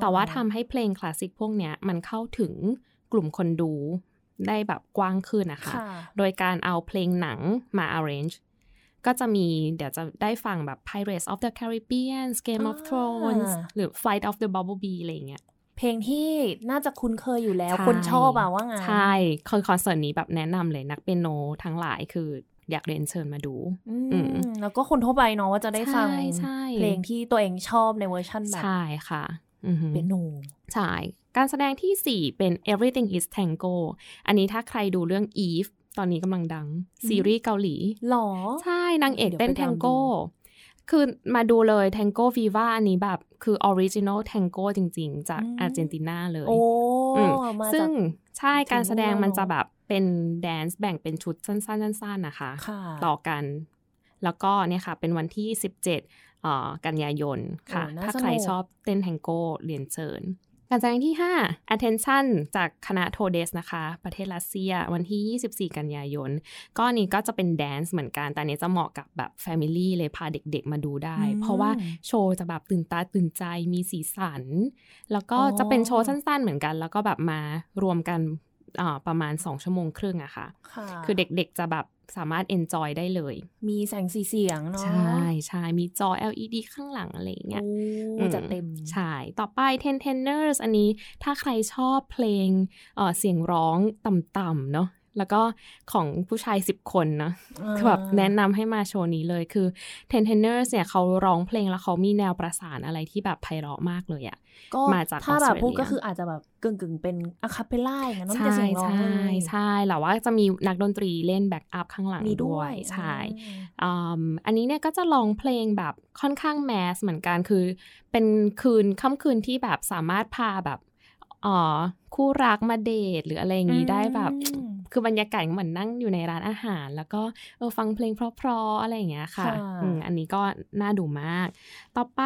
แต่ว่าทำให้เพลงคลาสสิกพวกเนี้ยมันเข้าถึงกลุ่มคนดูได้แบบกว้างขึ้นนะคะโดยการเอาเพลงหนังมา arrange ก็จะมีเดี๋ยวจะได้ฟังแบบ Pirates of the Caribbean Game of Thrones หรือ Flight of the Bumblebee อะไรอย่างเงี้ยเพลงที่น่าจะคุ้นเคยอยู่แล้วคนชอบอะว่าไงใช่คอนเสิร์ตนี้แบบแนะนำเลยนักเปียโนทั้งหลายคืออยากเรียนเชิญมาดูแล้วก็คนทั่วไปเนาะว่าจะได้ฟังเพลงที่ตัวเองชอบในเวอร์ชันแบบใช่ค่ะเปียโนใช่การแสดงที่4เป็น Everything is Tango อันนี้ถ้าใครดูเรื่อง Eve ตอนนี้กำลังดังซีรีส์เกาหลีหรอใช่นางเอกเต้น Tango คือมาดูเลย Tango Viva อันนี้แบบคือ Original Tango จริงๆจากอาร์เจนตินาเลยโอ้ซึ่งใช่การแสดงมันจะแบบเป็นแดนซ์แบ่งเป็นชุดสั้นๆนะคะต่อกันแล้วก็เนี่ยค่ะเป็นวันที่17กันยายนค่ะถ้าใครชอบเต้น Tango เรียนเชิญการแสดงที่5 attention จากคณะโทเดสนะคะประเทศรัสเซียวันที่24กันยายนก็นี้ก็จะเป็นแดนซ์เหมือนกันแต่นี้จะเหมาะกับแบบ family เลยพาเด็กๆมาดูได้เพราะว่าโชว์จะแบบตื่นตาตื่นใจมีสีสันแล้วก็จะเป็นโชว์สั้นๆเหมือนกันแล้วก็แบบมารวมกันประมาณ2ชั่วโมงครึ่งอะค่ะคือเด็กๆจะแบบสามารถ enjoy ได้เลยมีแสงสีเสียงเนาะใช่ๆมีจอ LED ข้างหลังอะไรอย่างเงี้ยจะเต็มใช่ต่อไป Ten Tenors อันนี้ถ้าใครชอบเพลงเสียงร้องต่ำๆเนาะแล้วก็ของผู้ชาย10คนนะคือแบบแนะนำให้มาโชว์นี้เลยคือ Ten Tenors เนี่ยเขาร้องเพลงแล้วเขามีแนวประสานอะไรที่แบบไพเราะมากเลยอ่ะมาจากถ้าแบบพูดก็คืออาจจะแบบกึ่งๆเป็นอะคาเปลล่าอย่างเงี้ยน้องจะเสียงร้องใช่ๆแล้วว่าจะมีนักดนตรีเล่นแบ็คอัพข้างหลังด้วยใช่อันนี้เนี่ยก็จะร้องเพลงแบบค่อนข้างแมสเหมือนกันคือเป็นค่ำคืนที่แบบสามารถพาแบบคู่รักมาเดทหรืออะไรอย่างงี้ได้แบบคือบรรยากาศเหมือนนั่งอยู่ในร้านอาหารแล้วก็ฟังเพลงเพราะๆอะไรอย่างเงี้ยค่ะอันนี้ก็น่าดูมากต่อไป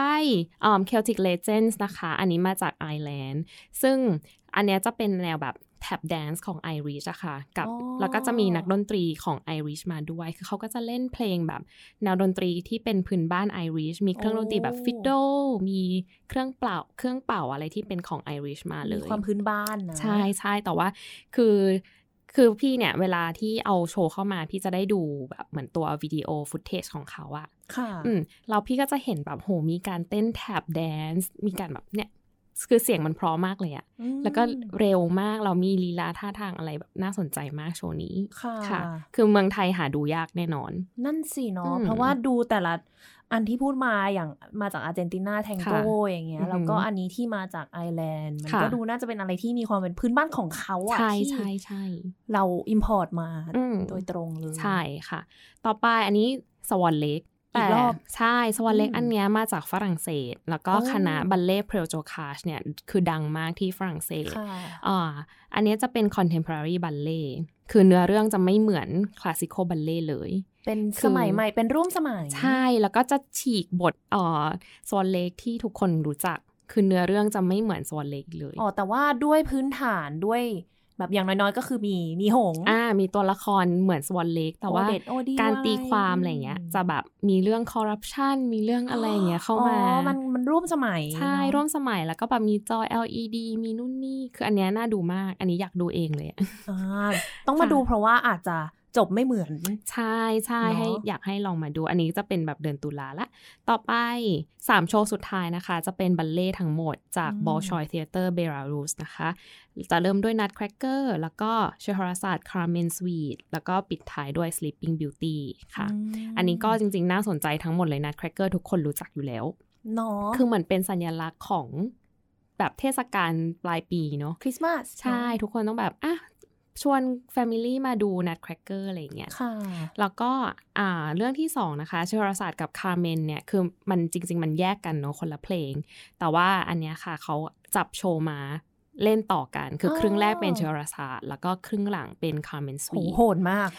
Celtic Legends นะคะอันนี้มาจากไอร์แลนด์ซึ่งอันเนี้ยจะเป็นแนวแบบแท็บแดนซ์ของ Irish อะค่ะกับแล้วก็จะมีนักดนตรีของ Irish มาด้วยคือเขาก็จะเล่นเพลงแบบแนวดนตรีที่เป็นพื้นบ้าน Irish มีเครื่องดนตรีแบบฟิดโดมีเครื่องเป่าอะไรที่เป็นของ Irish มาเลยความพื้นบ้านนะใช่ๆแต่ว่าคือพี่เนี่ยเวลาที่เอาโชว์เข้ามาพี่จะได้ดูแบบเหมือนตัววิดีโอฟุตเทจของเขาอะค่ะแล้วพี่ก็จะเห็นแบบโหมีการเต้นแท็บแดนซ์มีการแบบเนี่ยคือเสียงมันเพราะมากเลยอะแล้วก็เร็วมากเรามีลีลาท่าทางอะไรแบบน่าสนใจมากโชว์นี้ค่ะคือเมืองไทยหาดูยากแน่นอนนั่นสิเนาะเพราะว่าดูแต่ละอันที่พูดมาอย่างมาจากอาร์เจนตินาแทงโก้อย่างเงี้ยแล้วก็อันนี้ที่มาจากไอร์แลนด์มันก็ดูน่าจะเป็นอะไรที่มีความเป็นพื้นบ้านของเขาอะที่เราอิมพอร์ตมาโดยตรงเลยใช่ค่ะต่อไปอันนี้ Swan Lakeแต่ใช่สวอนเล็กอันเนี้ยมาจากฝรั่งเศสแล้วก็คณะบัลเล่ต์เพลโจคาชเนี่ยคือดังมากที่ฝรั่งเศสอันนี้จะเป็นคอนเทมพอรารีบัลเล่ต์คือเนื้อเรื่องจะไม่เหมือนคลาสสิคอลบัลเล่ต์เลยเป็นสมัยใหม่เป็นร่วมสมัยใช่แล้วก็จะฉีกบทสวอนเล็กที่ทุกคนรู้จักคือเนื้อเรื่องจะไม่เหมือนสวอนเล็กเลยอ๋อแต่ว่าด้วยพื้นฐานด้วยแบบอย่างน้อยๆก็คือมีหงมีตัวละครเหมือนสวอนเล็กแต่ว่าการตีความอะไรเงี้ยจะแบบมีเรื่องคอร์รัปชันมีเรื่องอะไรเงี้ยเข้ามามันร่วมสมัยใช่ร่วมสมัยแล้วก็แบบมีจอ LED มีนู่นนี่คืออันเนี้ยน่าดูมากอันนี้อยากดูเองเลยต้องมาดูเพราะว่าอาจจะจบไม่เหมือนใช่ๆให้อยากให้ลองมาดูอันนี้จะเป็นแบบเดือนตุลาละต่อไป3โชว์สุดท้ายนะคะจะเป็นบัลเล่ทั้งหมดจากบอลชอยเธียเตอร์เบลารุสนะคะจะเริ่มด้วยนัทแครกเกอร์แล้วก็เชฮราซาดคาร์เมนสวีทแล้วก็ปิดท้ายด้วย Sleeping Beauty ค่ะอันนี้ก็จริงๆน่าสนใจทั้งหมดเลยนัทแครกเกอร์ทุกคนรู้จักอยู่แล้วเนาะคือเหมือนเป็นสัญลักษณ์ของแบบเทศกาลปลายปีเนาะคริสต์มาสใช่ทุกคนต้องแบบอ่ะชวน Family มาดู Nutcracker อะไรอย่างเงี้ยแล้วก็เรื่องที่2นะคะเชราศาสตร์กับคาร์เมนเนี่ยคือมันจริงๆมันแยกกันเนาะคนละเพลงแต่ว่าอันเนี้ยค่ะเขาจับโชว์มา เล่นต่อกันคือครึ่งแรกเป็นเชราศาสตร์แล้วก็ครึ่งหลังเป็นคาร์เมนสวีทโหดมาก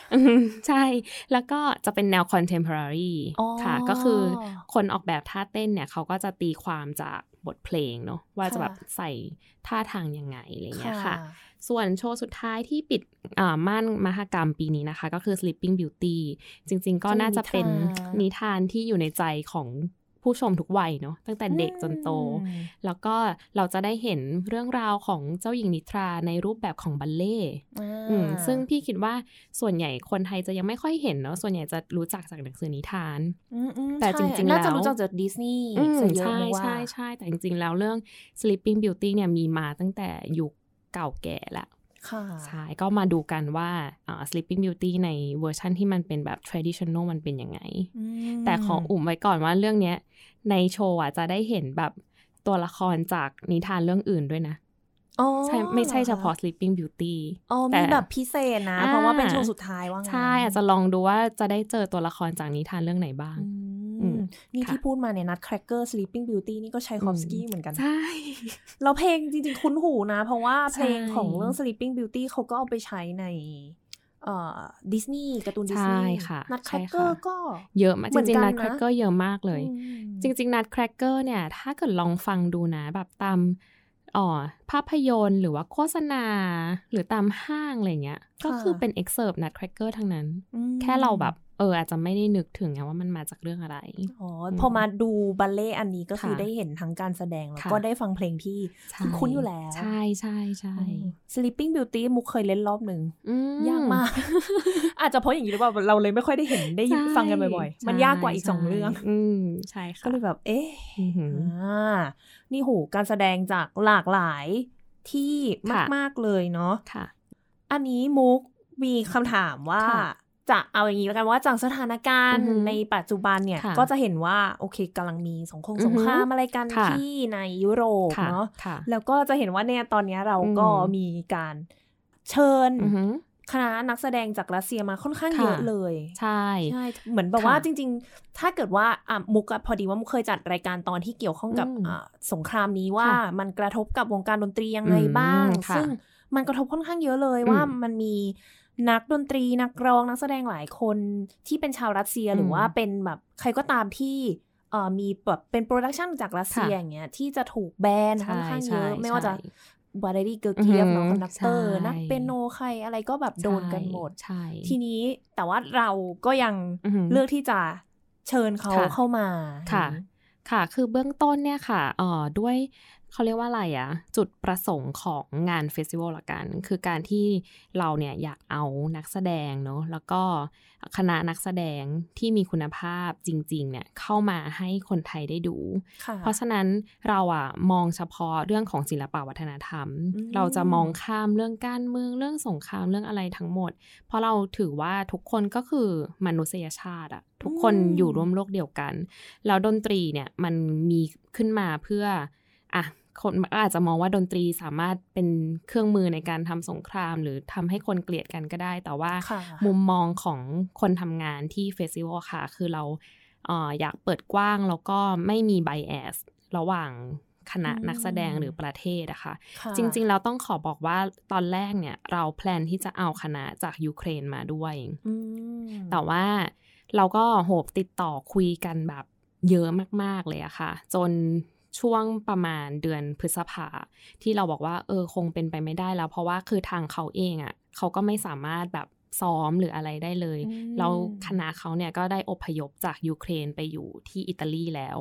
ใช่แล้วก็จะเป็นแนวคอนเทมพอรารีค่ะก็คือคนออกแบบท่าเต้นเนี่ยเขาก็จะตีความจากบทเพลงเนาะว่าจะแบบใส่ท่าทางยังไงอะไรเงี้ยค่ะส่วนโชว์สุดท้ายที่ปิดม่านมหกรรมปีนี้นะคะก็คือ Sleeping Beauty จริงๆก็น่าจะเป็นนิทานที่อยู่ในใจของผู้ชมทุกวัยเนาะตั้งแต่เด็กจนโตแล้วก็เราจะได้เห็นเรื่องราวของเจ้าหญิงนิทราในรูปแบบของบัลเล่ซึ่งพี่คิดว่าส่วนใหญ่คนไทยจะยังไม่ค่อยเห็นเนาะส่วนใหญ่จะรู้จักจากหนังสือนิทานแต่จริงๆแล้วน่าจะรู้จักจากดิสนีย์ใช่ใช่ใช่แต่จริงๆแล้วเรื่อง Sleeping Beauty เนี่ยมีมาตั้งแต่ยุคเก่าแก่แล้วใช่ก็มาดูกันว่า Sleeping Beauty ในเวอร์ชันที่มันเป็นแบบ traditional มันเป็นยังไงแต่ขออุ่มไว้ก่อนว่าเรื่องเนี้ยในโชว์อ่ะจะได้เห็นแบบตัวละครจากนิทานเรื่องอื่นด้วยนะใช่ไม่ใช่เฉพาะ Sleeping Beauty แต่แบบพิเศษนะเพราะว่าเป็นโชว์สุดท้ายว่างั้นใช่อาจจะลองดูว่าจะได้เจอตัวละครจากนิทานเรื่องไหนบ้างนี่ที่พูดมาเนี่ยนัทแครกเกอร์ Sleeping Beauty นี่ก็ไชคอฟสกี้เหมือนกันใช่แล้วเพลงจริงๆคุ้นหูนะเพราะว่าเพลงของเรื่อง Sleeping Beauty เขาก็เอาไปใช้ในดิสนีย์การ์ตูนดิสนีย์นัทแครกเกอร์ก็เยอะมากจริงๆนัทแครกเกอร์เยอะมากเลยจริงๆนัทแครกเกอร์เนี่ยถ้าเกิดลองฟังดูนะแบบตามภาพยนตร์หรือว่าโฆษณาหรือตามห้างอะไรเงี้ยก็คือเป็น excerpt Nutcracker ทั้งนั้นแค่เราแบบอาจจะไม่ได้นึกถึงไงว่ามันมาจากเรื่องอะไรพอมาดูบัลเล่อันนี้ก็คือได้เห็นทั้งการแสดงแล้วก็ได้ฟังเพลงที่คุ้นอยู่แล้วใช่ใช่ใช่ Sleeping Beauty มุกเคยเล่นรอบหนึ่งยากมาก อาจจะเพราะอย่างนี้หรือเปล่าเราเลยไม่ค่อยได้เห็นได้ฟังกันบ่อยๆมันยากกว่าอีก2เรื่องใช่ค่ะก็เลยแบบเอ๊ะนี่โหการแสดงจากหลากหลายที่มากๆเลยเนาะอันนี้มุกมีคำถามว่าจะเอาอย่างนี้แล้วกันว่าจากสถานการณ์ในปัจจุบันเนี่ยก็จะเห็นว่าโอเคกำลังมีสงครามอะไรกันที่ในยุโรปเนาะแล้วก็จะเห็นว่าเนี่ยตอนนี้เราก็มีการเชิญคณะนักแสดงจากรัสเซียมาค่อนข้างเยอะเลยใช่ใช่เหมือนแบบว่าจริงๆถ้าเกิดว่ามุกพอดีว่ามุกเคยจัดรายการตอนที่เกี่ยวข้องกับสงครามนี้ว่ามันกระทบกับวงการดนตรียังไงบ้างซึ่งมันกระทบค่อนข้างเยอะเลยว่ามันมีนักดนตรีนักร้องนักแสดงหลายคนที่เป็นชาวรัสเซียหรือว่าเป็นแบบใครก็ตามที่มีแบบเป็นโปรดักชั่นจากรัสเซียอย่างเงี้ยที่จะถูกแบนค่อนข้างเยอะไม่ว่าจะวาเลรี่เกอร์เกียฟนักคอนดักเตอร์นักเปียโนใครอะไรก็แบบโดนกันหมดทีนี้แต่ว่าเราก็ยังเลือกที่จะเชิญเขาเข้ามาค่ะค่ะคือเบื้องต้นเนี่ยค่ะด้วยเขาเรียกว่าอะไรอะจุดประสงค์ของงานเฟสติวัลละกันคือการที่เราเนี่ยอยากเอานักแสดงเนาะแล้วก็คณะนักแสดงที่มีคุณภาพจริงๆเนี่ยเข้ามาให้คนไทยได้ดูเพราะฉะนั้นเราอะมองเฉพาะเรื่องของศิลปะวัฒนธรรมเราจะมองข้ามเรื่องการเมืองเรื่องสงครามเรื่องอะไรทั้งหมดเพราะเราถือว่าทุกคนก็คือมนุษยชาติอะทุกคนอยู่ร่วมโลกเดียวกันแล้วดนตรีเนี่ยมันมีขึ้นมาเพื่อคนอาจจะมองว่าดนตรีสามารถเป็นเครื่องมือในการทำสงครามหรือทำให้คนเกลียดกันก็ได้แต่ว่ามุมมองของคนทำงานที่เฟสติวัลค่ะคือเราอยากเปิดกว้างแล้วก็ไม่มีไบแอสระหว่างคณะนักแสดงหรือประเทศนะคะจริงๆเราต้องขอบอกว่าตอนแรกเนี่ยเราแพลนที่จะเอาคณะจากยูเครนมาด้วยแต่ว่าเราก็โหบติดต่อคุยกันแบบเยอะมากๆเลยอะค่ะจนช่วงประมาณเดือนพฤษภาที่เราบอกว่าคงเป็นไปไม่ได้แล้วเพราะว่าคือทางเขาเองอ่ะเขาก็ไม่สามารถแบบซ้อมหรืออะไรได้เลยแล้วคณะเขาเนี่ยก็ได้อพยพจากยูเครนไปอยู่ที่อิตาลีแล้ว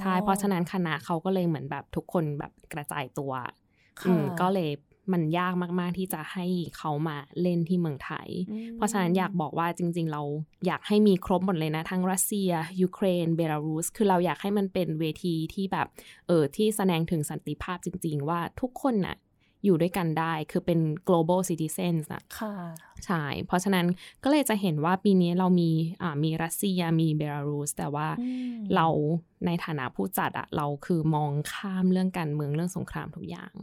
ใช่เพราะฉะนั้นคณะเขาก็เลยเหมือนแบบทุกคนแบบกระจายตัวก็เลยมันยากมากๆที่จะให้เขามาเล่นที่เมืองไทยเพราะฉะนั้นอยากบอกว่าจริงๆเราอยากให้มีครบหมดเลยนะทั้งรัสเซียยูเครนเบลารุสคือเราอยากให้มันเป็นเวทีที่แบบที่แสดงถึงสันติภาพจริงๆว่าทุกคนน่ะอยู่ด้วยกันได้คือเป็น global citizens นะค่ะใช่เพราะฉะนั้นก็เลยจะเห็นว่าปีนี้เรามีรัสเซียมีเบลารุสแต่ว่าเราในฐานะผู้จัดอะเราคือมองข้ามเรื่องการเมืองเรื่องสงครามทุกอย่าง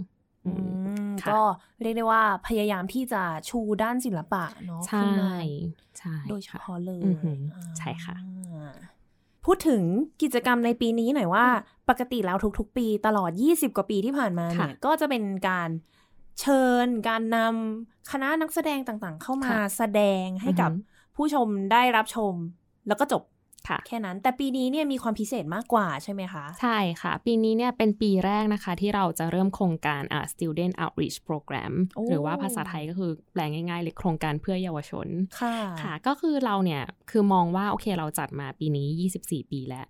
ก็เรียกได้ว่าพยายามที่จะชูด้านศิลปะเนาะใช่โดยเฉพาะเลยใช่ค่ะ พูดถึงกิจกรรมในปีนี้หน่อยว่าปกติแล้วทุกๆปีตลอด20กว่าปีที่ผ่านมาเนี่ยก็จะเป็นการเชิญการนำคณะนักแสดงต่างๆเข้ามาแสดงให้กับผู้ชมได้รับชมแล้วก็จบแค่นั้นแต่ปีนี้เนี่ยมีความพิเศษมากกว่าใช่ไหมคะใช่ค่ะปีนี้เนี่ยเป็นปีแรกนะคะที่เราจะเริ่มโครงการStudent Outreach Program หรือว่าภาษาไทยก็คือแปลง่ายๆเลยโครงการเพื่อเยาวชนค่ะก็คือเราเนี่ยคือมองว่าโอเคเราจัดมาปีนี้24ปีแล้ว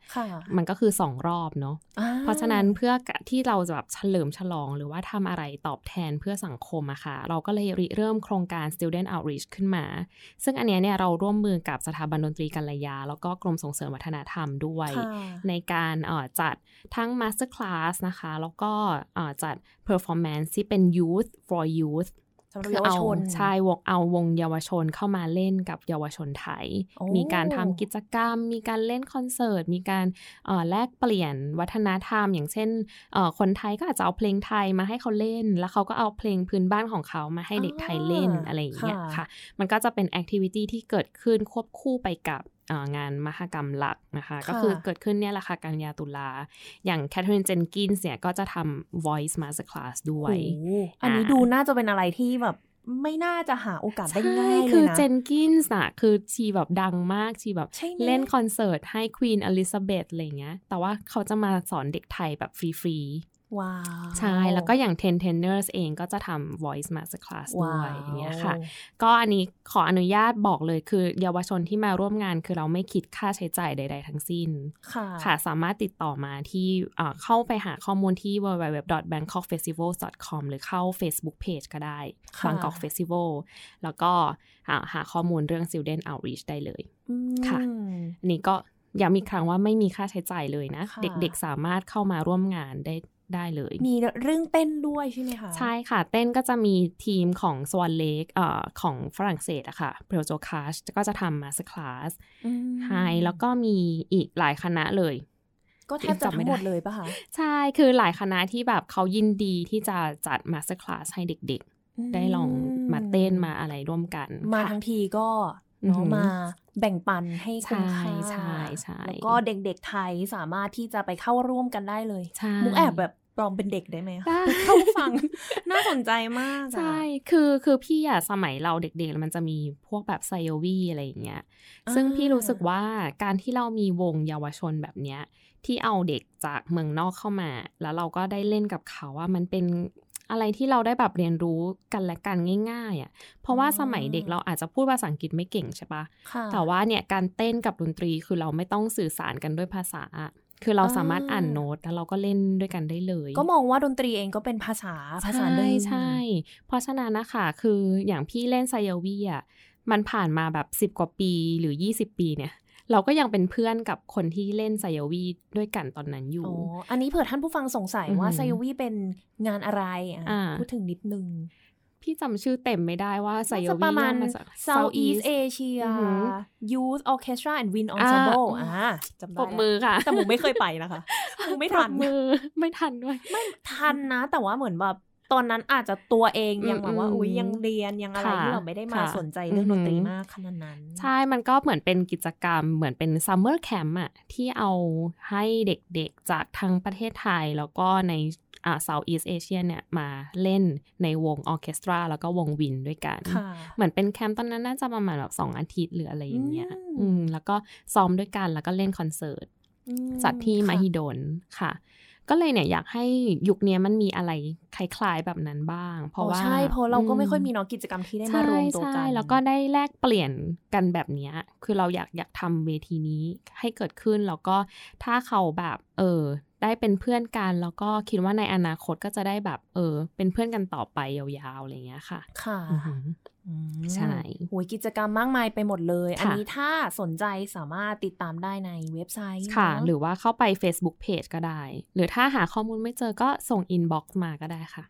มันก็คือ2รอบเนาะเพราะฉะนั้นเพื่อที่เราจะแบบเฉลิมฉลองหรือว่าทำอะไรตอบแทนเพื่อสังคมอะค่ะเราก็เลยเริ่มโครงการ Student Outreach ขึ้นมาซึ่งอันเนี้ยเนี่ยเราร่วมมือกับสถาบันดนตรีกัลยาแล้วก็กรมส่งเสริมวัฒนธรรมด้วยในการจัดทั้ง Master Class นะคะแล้วก็จัด Performance ที่เป็น Youth for Youth คือเอาชายวงเอาวงเยาวชนเข้ามาเล่นกับเยาวชนไทยมีการทำกิจกรรมมีการเล่นคอนเสิร์ตมีการแลกเปลี่ยนวัฒนธรรมอย่างเช่นคนไทยก็อาจจะเอาเพลงไทยมาให้เขาเล่นแล้วเขาก็เอาเพลงพื้นบ้านของเขามาให้เด็กไทยเล่นอะไรอย่างเงี้ยค่ะมันก็จะเป็น Activity ที่เกิดขึ้นควบคู่ไปกับงานมหกรรมหลักนะคะก็คือเกิดขึ้นเนี่ยราคากันยาตุลาอย่างแคทเธอรีนเจนกินส์เนี่ยก็จะทำ voice master class ด้วยอันนี้ดูน่าจะเป็นอะไรที่แบบไม่น่าจะหาโอกาสได้ง่ายเลยนะคือเจนกินส์อะคือชีแบบดังมากชีแบบเล่นคอนเสิร์ตให้ควีนอลิซาเบธอะไรเงี้ยแต่ว่าเขาจะมาสอนเด็กไทยแบบฟรีๆว้าวใช่แล้วก็อย่าง Ten Tenors เองก็จะทำ voice master class ด้วยอย่างเงี้ยค่ะก็อันนี้ขออนุญาตบอกเลยคือเยาวชนที่มาร่วมงานคือเราไม่คิดค่าใช้จ่ายใดๆทั้งสิ้นค่ะสามารถติดต่อมาที่เข้าไปหาข้อมูลที่ www.bangkokfestivals.com หรือเข้า Facebook Page ก็ได้ Bangkok Festival แล้วก็หาข้อมูลเรื่อง Student Outreach ได้เลยค่ะอันนี้ก็ย้ำอีกครั้งว่าไม่มีค่าใช้จ่ายเลยนะเด็กๆสามารถเข้ามาร่วมงานได้เลยมีเรื่องเต้นด้วยใช่ไหมคะใช่ค่ะเต้นก็จะมีทีมของ Swan Lake ของฝรั่งเศสอะค่ะเพลโจคาชก็จะทำ Master Class ไฮแล้วก็มีอีกหลายคณะเลยก็แทบจะทั้งหมดเลยป่ะคะใช่คือหลายคณะที่แบบเขายินดีที่จะจัด Master Class ให้เด็กๆได้ลองมาเต้นมาอะไรร่วมกันมาทั้งทีก็มาแบ่งปันให้คนไทยแล้วก็เด็กๆไทยสามารถที่จะไปเข้าร่วมกันได้เลยมุกแอบแบบปลอมเป็นเด็กได้ไหมคะเข้าฟัง น่าสนใจมากใช่คือพี่อะสมัยเราเด็กๆมันจะมีพวกแบบไซโอวีอะไรอย่างเงี้ยซึ่งพี่รู้สึกว่าการที่เรามีวงเยาวชนแบบเนี้ยที่เอาเด็กจากเมืองนอกเข้ามาแล้วเราก็ได้เล่นกับเขาว่ามันเป็นอะไรที่เราได้แบบเรียนรู้กันและกันง่ายๆอ่ะเพราะว่าสมัยเด็กเราอาจจะพูดภาษาอังกฤษไม่เก่งใช่ปะแต่ว่าเนี่ยการเต้นกับดนตรีคือเราไม่ต้องสื่อสารกันด้วยภาษาคือเราสามารถอ่านโน้ตแล้วเราก็เล่นด้วยกันได้เลยก็มองว่าดนตรีเองก็เป็นภาษาหนึ่งใช่เพราะฉะนั้นนะคะคืออย่างพี่เล่นไซโยวีอ่ะมันผ่านมาแบบ10กว่าปีหรือ20ปีเนี่ยเราก็ยังเป็นเพื่อนกับคนที่เล่นไซโยวีด้วยกันตอนนั้นอยู่อ๋ออันนี้เผื่อท่านผู้ฟังสงสัยว่าไซโยวีเป็นงานอะไรพูดถึงนิดนึงพี่จำชื่อเต็มไม่ได้ว่าไซโยวีประมาณ Southeast Asia Youth Orchestra and Wind Ensemble จำได้ปรบมือค่ะแต่หมูไม่เคยไปนะคะหมูไม่ทันมือไม่ทันด้วยไม่ทันนะแต่ว่าเหมือนแบบตอนนั้นอาจจะตัวเองยังแบบว่าอุ๊ยยังเรียนยังอะไรที่เราไม่ได้มาสนใจเรื่องดนตรีมากขนาดนั้นใช่มันก็เหมือนเป็นกิจกรรมเหมือนเป็นซัมเมอร์แคมป์อ่ะที่เอาให้เด็กๆจากทั้งประเทศไทยแล้วก็ในSoutheast Asia เนี่ยมาเล่นในวงออร์เคสตราแล้วก็วงวินด้วยกันเหมือนเป็นแคมป์ตอนนั้นน่าจะประมาณแบบ2อาทิตย์หรืออะไรอย่างเงี้ยแล้วก็ซ้อมด้วยกันแล้วก็เล่นคอนเสิร์ตจัดที่มหิดลค่ะก็เลยเนี่ยอยากให้ยุคนี้มันมีอะไรคล้ายๆแบบนั้นบ้างเพราะว่าใช่เพราะเราก็ไม่ค่อยมีเนาะกิจกรรมที่ได้มารวมตัวกันแล้วก็ได้แลกเปลี่ยนกันแบบนี้คือเราอยากทำเวทีนี้ให้เกิดขึ้นแล้วก็ถ้าเขาแบบได้เป็นเพื่อนกันแล้วก็คิดว่าในอนาคตก็จะได้แบบเป็นเพื่อนกันต่อไปยาวๆอะไรอย่างเงี้ยค่ะค่ะใช่โหยกิจกรรมมากมายไปหมดเลยอันนี้ถ้าสนใจสามารถติดตามได้ในเว็บไซต์ค่ะหรือว่าเข้าไป Facebook Page ก็ได้หรือถ้าหาข้อมูลไม่เจอก็ส่ง Inbox มาก็ได้ค่ะ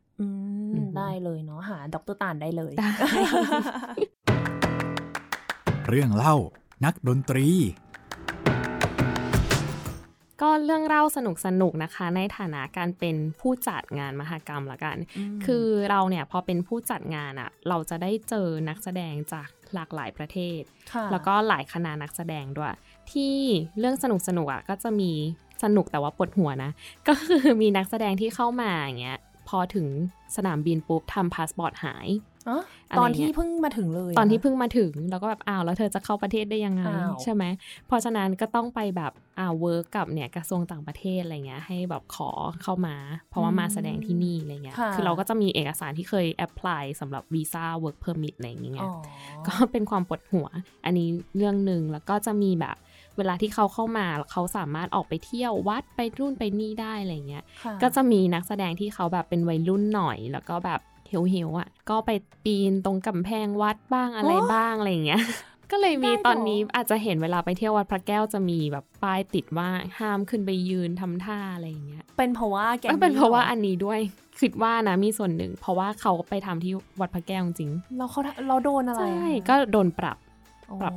ได้เลยเนาะหาดร.ต่านได้เลยได้ เรื่องเล่านักดนตรีก็เรื่องเล่าสนุกๆนะคะในฐานะการเป็นผู้จัดงานมหกรรมละกันคือเราเนี่ยพอเป็นผู้จัดงานอ่ะเราจะได้เจอนักแสดงจากหลากหลายประเทศแล้วก็หลายคณะนักแสดงด้วย ที่เรื่องสนุกๆอ่ะก็จะมีสนุกแต่ว่าปวดหัวนะก็คือมีนักแสดงที่เข้ามาอย่างเงี้ยพอถึงสนามบินปุ๊บทำพาสปอร์ตหายตอนที่เพิ่งมาถึงเลยตอนที่เพิ่งมาถึงเราก็แบบอ้าวแล้วเธอจะเข้าประเทศได้ยังไงใช่ไหมเพราะฉะนั้นก็ต้องไปแบบเวิร์กกับเนี่ยกระทรวงต่างประเทศอะไรเงี้ยให้แบบขอเข้ามาเพราะว่ามาแสดงที่นี่อะไรเงี้ยคือเราก็จะมีเอกสารที่เคยแอพพลายสำหรับวีซ่าเวิร์กเพอร์มิทอะไรอย่างเงี้ยก็เป็นความปวดหัวอันนี้เรื่องนึงแล้วก็จะมีแบบเวลาที่เขาเข้ามาเขาสามารถออกไปเที่ยววัดไปนู่นไปนี่ได้อะไรเงี้ยก็จะมีนักแสดงที่เขาแบบเป็นวัยรุ่นหน่อยแล้วก็แบบเหี่ยวๆอ่ะก็ไปปีนตรงกำแพงวัดบ้างอะไรบ้างอะไรอย่างเงี้ยก็เลยมีตอนนี้อาจจะเห็นเวลาไปเที่ยววัดพระแก้วจะมีแบบป้ายติดว่าห้ามขึ้นไปยืนทำท่าอะไรอย่างเงี้ยเป็นเพราะว่าแกเป็นเพราะว่าอันนี้ด้วยคิดว่านะมีส่วนหนึ่งเพราะว่าเขาไปทำที่วัดพระแก้วจริงเราโดนอะไรใช่ก็โดนปรับ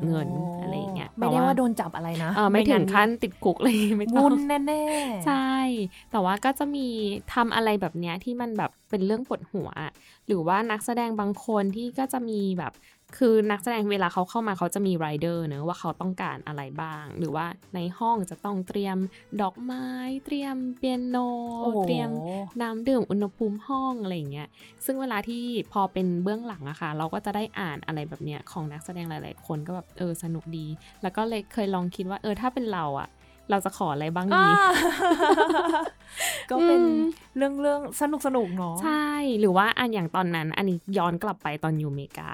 เงินอะไรอย่างเงี้ยไม่ได้ว่าโดนจับอะไรนะไม่ถึงขั้นติดคุกเลยไม่ต้องวุ่นแน่ๆใช่แต่ว่าก็จะมีทำอะไรแบบเนี้ยที่มันแบบเป็นเรื่องปวดหัวหรือว่านักแสดงบางคนที่ก็จะมีแบบคือนักแสดงเวลาเขาเข้ามาเขาจะมีไรเดอร์เนอะว่าเขาต้องการอะไรบ้างหรือว่าในห้องจะต้องเตรียมดอกไม้เตรียมเปียโนเตรียมน้ำดื่มอุณหภูมิห้องอะไรอย่างเงี้ยซึ่งเวลาที่พอเป็นเบื้องหลังอะค่ะเราก็จะได้อ่านอะไรแบบเนี้ยของนักแสดงหลายๆคนก็แบบสนุกดีแล้วก็เลยเคยลองคิดว่าถ้าเป็นเราอะเราจะขออะไรบ้างดีก็เป็นเรื่องสนุกเนาะใช่หรือว่าอันอย่างตอนนั้นอันนี้ย้อนกลับไปตอนอยู่อเมริกา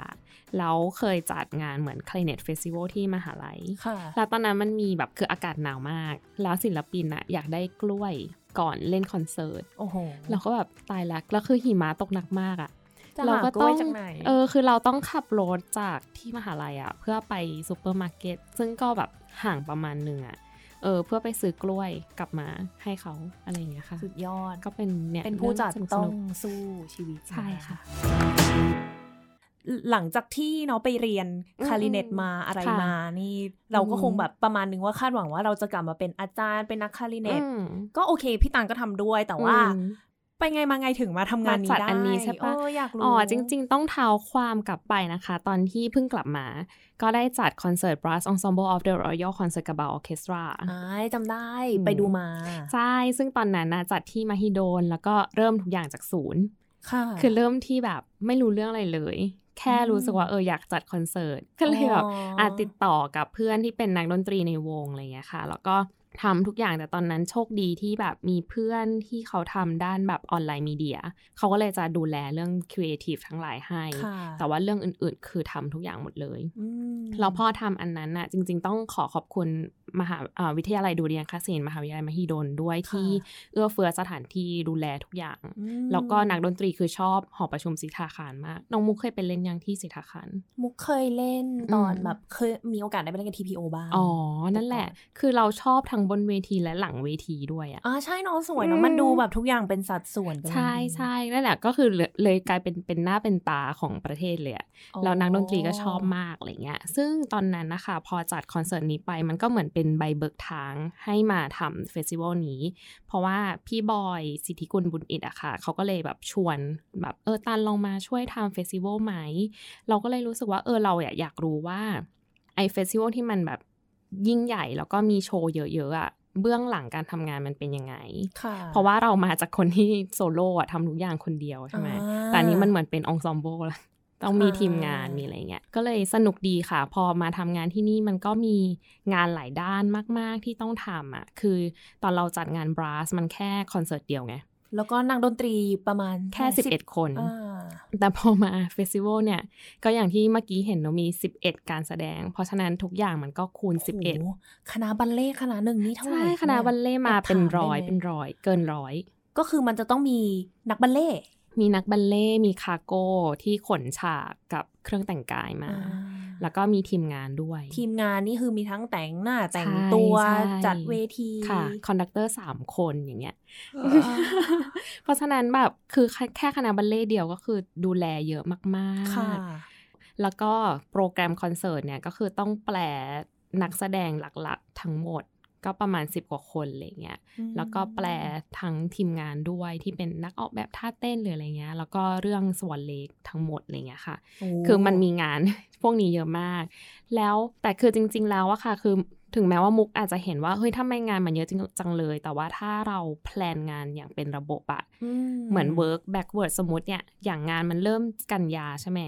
แล้วเคยจัดงานเหมือน Clarinet Festival ที่มหาลัยแล้วตอนนั้นมันมีแบบคืออากาศหนาวมากแล้วศิลปินอะอยากได้กล้วยก่อนเล่นคอนเสิร์ตโอ้โหเราก็แบบตายละแล้วคือหิมะตกหนักมากอะเราก็ต้องคือเราต้องขับรถจากที่มหาลัยอะเพื่อไปซูเปอร์มาร์เก็ตซึ่งก็แบบห่างประมาณนึงอะเพื่อไปซื้อกล้วยกลับมาให้เขาอะไรอย่างเงี้ยค่ะสุดยอดก็เป็นเนี่ยเป็นผู้จัดต้องสู้ชีวิตใช่ค่ะหลังจากที่เนาะไปเรียนคลาริเนตมาอะไรมานี่เราก็คงแบบประมาณนึงว่าคาดหวังว่าเราจะกลับมาเป็นอาจารย์เป็นนักคลาริเนตก็โอเคพี่ตังก็ทำด้วยแต่ว่าไปไงมาไงถึงมาทำงานนี้ได้ใช่ปะอ๋อจริงๆต้องเท้าความกลับไปนะคะตอนที่เพิ่งกลับมาก็ได้จัดคอนเสิร์ต Brass Ensemble of the Royal Concert Cabal Orchestra จำได้ไปดูมาใช่ซึ่งตอนนั้นนะจัดที่มหิดลแล้วก็เริ่มทุกอย่างจากศูนย์คือเริ่มที่แบบไม่รู้เรื่องอะไรเลยแค่รู้สึกว่าอยากจัดคอนเสิร์ตก็เลยแบบติดต่อกับเพื่อนที่เป็นนักดนตรีในวงอะไรอย่างเงี้ยค่ะแล้วก็ทำทุกอย่างแต่ตอนนั้นโชคดีที่แบบมีเพื่อนที่เขาทำด้านแบบออนไลน์มีเดียเขาก็เลยจะดูแลเรื่องครีเอทีฟทั้งหลายให้แต่ว่าเรื่องอื่นๆคือทำทุกอย่างหมดเลยแล้วพอทำอันนั้นน่ะจริงๆต้องขอขอบคุณมหาวิทยาลัยดุริยางคศิลป์มหาวิทยาลัยมหิดลด้วยที่เอื้อเฟื้อสถานที่ดูแลทุกอย่างแล้วก็นักดนตรีคือชอบหอประชุมศิทาคารมากน้องมุกเคยไปเล่นยังที่ศิทาคารมุกเคยเล่นตอนแบบเคยมีโอกาสได้ไปเล่นกับ TPO บ้างอ๋อนั่นแหละคือเราชอบทั้งบนเวทีและหลังเวทีด้วยอ่ะใช่เนาะสวยเนาะมันดูแบบทุกอย่างเป็นสัดส่วนใช่ใช่นั่นแหละก็คือเลยกลายเป็นหน้าเป็นตาของประเทศเลยแล้วนักดนตรีก็ชอบมากอะไรเงี้ยซึ่งตอนนั้นนะคะพอจัดคอนเสิร์ตนี้ไปมันก็เหมือนเป็นใบเบิกทางให้มาทำเฟสติวัลนี้เพราะว่าพี่บอยสิทธิกุลบุญอิดอะค่ะเขาก็เลยแบบชวนแบบตันลองมาช่วยทำเฟสติวัลไหมเราก็เลยรู้สึกว่าเราอยากรู้ว่าไอเฟสติวัลที่มันแบบยิ่งใหญ่แล้วก็มีโชว์เยอะๆอะเบื้องหลังการทำงานมันเป็นยังไงเพราะว่าเรามาจากคนที่โซโล่อะทำทุกอย่างคนเดียวใช่ไหมแต่นี้มันเหมือนเป็นองซอมโบละต้องมีทีมงานมีอะไรเงี้ยก็เลยสนุกดีค่ะพอมาทำงานที่นี่มันก็มีงานหลายด้านมากๆที่ต้องทำอ่ะคือตอนเราจัดงานบราสมันแค่คอนเสิร์ตเดียวไงแล้วก็นักดนตรีประมาณแค่11คนแต่พอมาเฟสติวัลเนี่ยก็อย่างที่เมื่อกี้เห็นเนาะมี11การแสดงเพราะฉะนั้นทุกอย่างมันก็คูณ11คณะบัลเล่คณะหนึ่งนี่เท่าไหร่ใช่คณะบัลเล่มาเป็น100เกิน100ก็คือมันจะต้องมีนักบัลเล่มีนักบัลเล่มีคาโก้ที่ขนฉากกับเครื่องแต่งกายมาแล้วก็มีทีมงานด้วยทีมงานนี่คือมีทั้งแต่งหน้าแต่งตัวจัดเวทีค่ะคอนดักเตอร์3คนอย่างเงี้ย เพราะฉะนั้นแบบคือแค่คณะบัลเล่เดียวก็คือดูแลเยอะมากๆแล้วก็โปรแกรมคอนเสิร์ตเนี่ยก็คือต้องแปลนักแสดงหลักๆทั้งหมดก็ประมาณ10กว่าคนอะไรเงี้ยแล้วก็แปลทั้งทีมงานด้วยที่เป็นนักออกแบบท่าเต้นหรืออะไรเงี้ยแล้วก็เรื่อง Swan Lake ทั้งหมดอะไรเงี้ยค่ะคือมันมีงานพวกนี้เยอะมากแล้วแต่คือจริงๆแล้วอะค่ะคือ ถึงแม้ว่ามุกอาจจะเห็นว่าเฮ้ยทำไมงานมันเยอะจังเลยแต่ว่าถ้าเราแพลนงานอย่างเป็นระบบอะเหมือน work backward สมมุติเนี่ยอย่างงานมันเริ่มกันยาใช่ไหม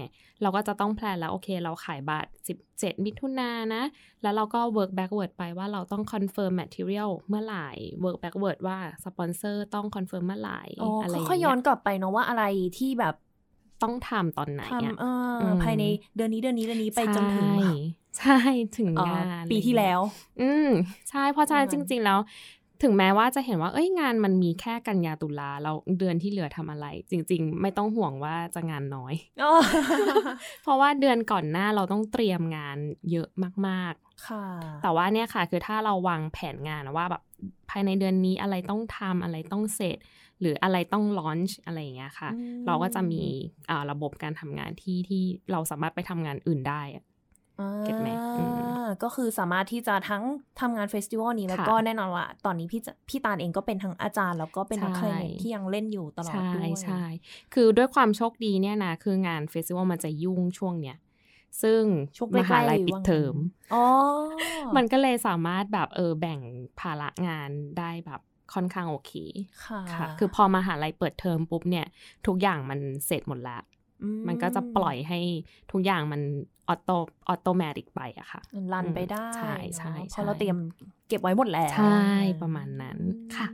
เราก็จะต้องแพลนแล้วโอเคเราขายบัตร17มิถุนายนนะแล้วเราก็ work backward ไปว่าเราต้อง confirm material เมื่อไหร่ work backward ว่าสปอนเซอร์ต้อง confirm เมื่อไหร่อะไรอย่างเงี้ยค่อยย้อนกลับไปเนาะว่าอะไรที่แบบต้องทำตอนไหนอ่ะภายในเดือนนี้เดือนนี้ไปจนถึงใช่ถึงงานปีที่แล้วใช่เพราะฉะนั้นจริงๆแล้วถึงแม้ว่าจะเห็นว่าเอ้ยงานมันมีแค่กันยาตุลาแล้วเดือนที่เหลือทำอะไรจริงๆไม่ต้องห่วงว่าจะงานน้อย เพราะว่าเดือนก่อนหน้าเราต้องเตรียมงานเยอะมากๆแต่ว่าเนี่ยค่ะคือถ้าเราวางแผนงานว่าแบบภายในเดือนนี้อะไรต้องทำอะไรต้องเสร็จหรืออะไรต้องลอนช์อะไรอย่างเงี้ยค่ะเราก็จะมีระบบการทำงานที่เราสามารถไปทำงานอื่นได้เก็ตไหมก็คือสามารถที่จะทั้งทำงานเฟสติวัลนี้แล้วก็แน่นอนว่าตอนนี้พี่ตาลเองก็เป็นทั้งอาจารย์แล้วก็เป็นนักแสดงที่ยังเล่นอยู่ตลอดด้วยใช่คือด้วยความโชคดีเนี่ยนะคืองานเฟสติวัลมันจะยุ่งช่วงเนี้ยซึ่งมหาลัยปิดเทอมมันก็เลยสามารถแบบแบ่งภาระงานได้แบบค่อนข้างโอเคค่ะคือพอมหาลัยเปิดเทอมปุ๊บเนี่ยทุกอย่างมันเสร็จหมดแล้วมันก็จะปล่อยให้ทุกอย่างมันออโตเมติกไปอะค่ะรันไปได้ใช่ใช่เพราะเราเตรียมเก็บไว้หมดแล้วใช่ประมาณนั้นค่ะ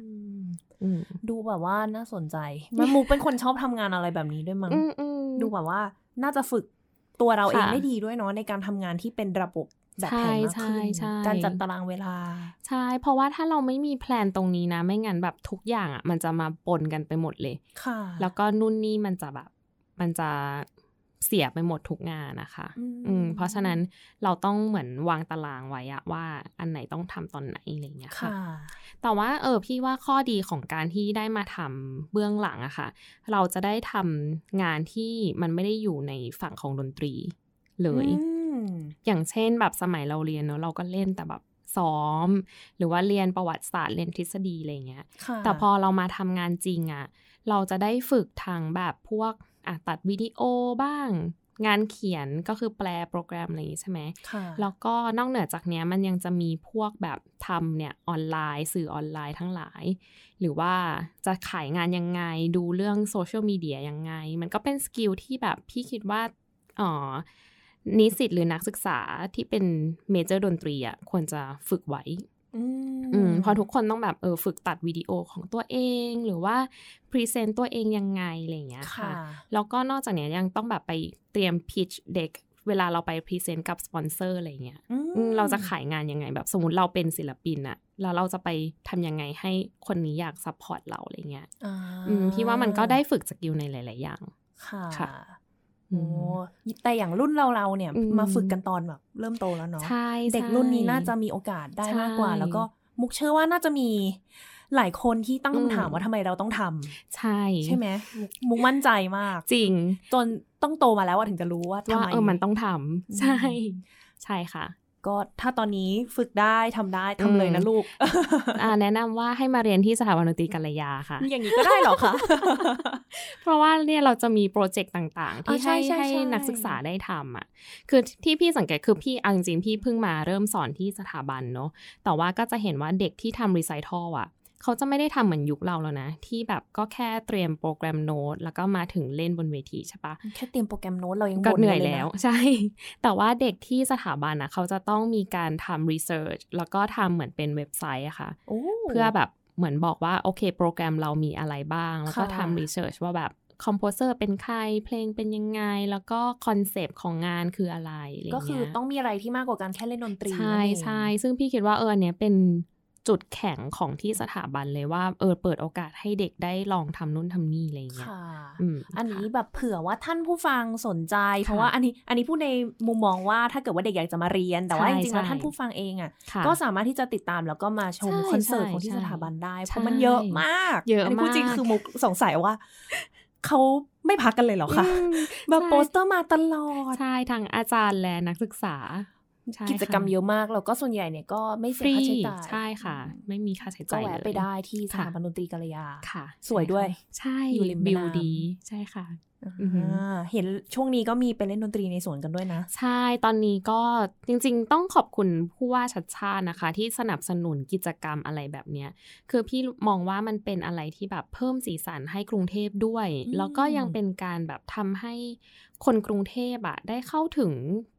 ดูแบบว่าน่าสนใจมันมุกเป็นคนชอบทำงานอะไรแบบนี้ด้วยมั้งดูแบบว่าน่าจะฝึกตัวเราเองได้ดีด้วยเนาะในการทำงานที่เป็นระบบแบบแผนมากขึ้นการจัดตารางเวลาใช่เพราะว่าถ้าเราไม่มีแพลนตรงนี้นะไม่งั้นแบบทุกอย่างอ่ะมันจะมาปนกันไปหมดเลยค่ะแล้วก็นู่นนี่มันจะเสียไปหมดทุกงานนะคะเพราะฉะนั้นเราต้องเหมือนวางตารางไว้อะว่าอันไหนต้องทำตอนไหนอะไรอย่างเงี้ยค่ะแต่ว่าพี่ว่าข้อดีของการที่ได้มาทำเบื้องหลังอะค่ะเราจะได้ทำงานที่มันไม่ได้อยู่ในฝั่งของดนตรีเลยอย่างเช่นแบบสมัยเราเรียนเนอะเราก็เล่นแต่แบบซ้อมหรือว่าเรียนประวัติศาสตร์เรียนทฤษฎีอะไรเงี้ยแต่พอเรามาทำงานจริงอะเราจะได้ฝึกทางแบบพวกตัดวิดีโอบ้างงานเขียนก็คือแปลโปรแกรมอะไรอย่างนี้ใช่ไหมแล้วก็นอกเหนือจากนี้มันยังจะมีพวกแบบทำเนี่ยออนไลน์สื่อออนไลน์ทั้งหลายหรือว่าจะขายงานยังไงดูเรื่องโซเชียลมีเดียยังไงมันก็เป็นสกิลที่แบบพี่คิดว่านิสิตหรือนักศึกษาที่เป็นเมเจอร์ดนตรีอ่ะควรจะฝึกไว้พอทุกคนต้องแบบฝึกตัดวิดีโอของตัวเองหรือว่าพรีเซนต์ตัวเองยังไงอะไรอย่างเงี้ยค่ะแล้วก็นอกจากนี้ยังต้องแบบไปเตรียม pitch deck เวลาเราไปพรีเซนต์กับสปอนเซอร์อะไรเงี้ยเราจะขายงานยังไงแบบสมมุติเราเป็นศิลปินอะแล้วเราจะไปทำยังไงให้คนนี้อยากซัพพอร์ตเราอะไรเงี้ยพี่ว่ามันก็ได้ฝึกสกิลในหลายๆอย่างค่ะโอ้แต่อย่างรุ่นเราเนี่ยมาฝึกกันตอนแบบเริ่มโตแล้วเนาะเด็กรุ่นนี้น่าจะมีโอกาสได้มากกว่าแล้วก็มุกเชื่อว่าน่าจะมีหลายคนที่ตั้งคำถามว่าทำไมเราต้องทำใช่ไหมมุกมั่นใจมากจริงจนต้องโตมาแล้วถึงจะรู้ว่าทำไมมันต้องทำใช่ค่ะก็ถ้าตอนนี้ฝึกได้ทำได้ทำเลยนะลูกแนะนำว่าให้มาเรียนที่สถาบันดนตรีกัลยาค่ะอย่างนี้ก็ได้หรอคะ เพราะว่าเนี่ยเราจะมีโปรเจกต์ต่างๆที่ให้นักศึกษาได้ทำอ่ะคือที่พี่สังเกตคือพี่จริงๆพี่เพิ่งมาเริ่มสอนที่สถาบันเนาะแต่ว่าก็จะเห็นว่าเด็กที่ทำรีไซทัลอ่ะเขาจะไม่ได้ทำเหมือนยุคเราแล้วนะที่แบบก็แค่เตรียมโปรแกรมโน้ตแล้วก็มาถึงเล่นบนเวทีใช่ปะแค่เตรียมโปรแกรมโน้ตเรายังบ่นเหนื่อยแล้วใช่แต่ว่าเด็กที่สถาบันนะเขาจะต้องมีการทำรีเสิร์ชแล้วก็ทำเหมือนเป็นเว็บไซต์อะค่ะเพื่อแบบเหมือนบอกว่าโอเคโปรแกรมเรามีอะไรบ้างแล้วก็ทำรีเสิร์ชว่าแบบคอมโพเซอร์เป็นใครเพลงเป็นยังไงแล้วก็คอนเซปต์ของงานคืออะไรก็คือต้องมีอะไรที่มากกว่าการแค่เล่นดนตรีใช่ซึ่งพี่คิดว่าอันเนี้ยเป็นจุดแข็งของที่สถาบันเลยว่าเปิดโอกาสให้เด็กได้ลองทำนู่นทำนี่อะไรอย่างเงี้ยอันนี้แบบเผื่อว่าท่านผู้ฟังสนใจเพราะว่าอันนี้พูดในมุมมองว่าถ้าเกิดว่าเด็กอยากจะมาเรียนแต่ว่าจริงๆแล้วท่านผู้ฟังเองอ่ะก็สามารถที่จะติดตามแล้วก็มาชมคอนเสิร์ตของที่สถาบันได้เพราะมันเยอะมากอันนี้พูดจริงคือมุกสงสัยว่าเขาไม่พักกันเลยหรอคะแบบโปสเตอร์มาตลอดใช่ทั้งอาจารย์และนักศึกษากิจกรรมเยอะมากแล้วก็ส่วนใหญ่เนี่ยก็ไม่เสียค่าใช้จ่ายใช่ค่ะไม่มีค่าใช้จ่ายก็แวะไปได้ที่สถาบันดนตรีกัลยาค่ะสวยด้วยใช่อยู่ริมแม่น้ำวิวดีใช่ค่ะ เห็นช่วงนี้ก็มีไปเล่นดนตรีในสวนกันด้วยนะใช่ตอนนี้ก็จริงๆต้องขอบคุณผู้ว่าชัชชาตินะคะที่สนับสนุนกิจกรรมอะไรแบบเนี้ยคือพี่มองว่ามันเป็นอะไรที่แบบเพิ่มสีสันให้กรุงเทพด้วยแล้วก็ยังเป็นการแบบทำให้คนกรุงเทพอะได้เข้าถึง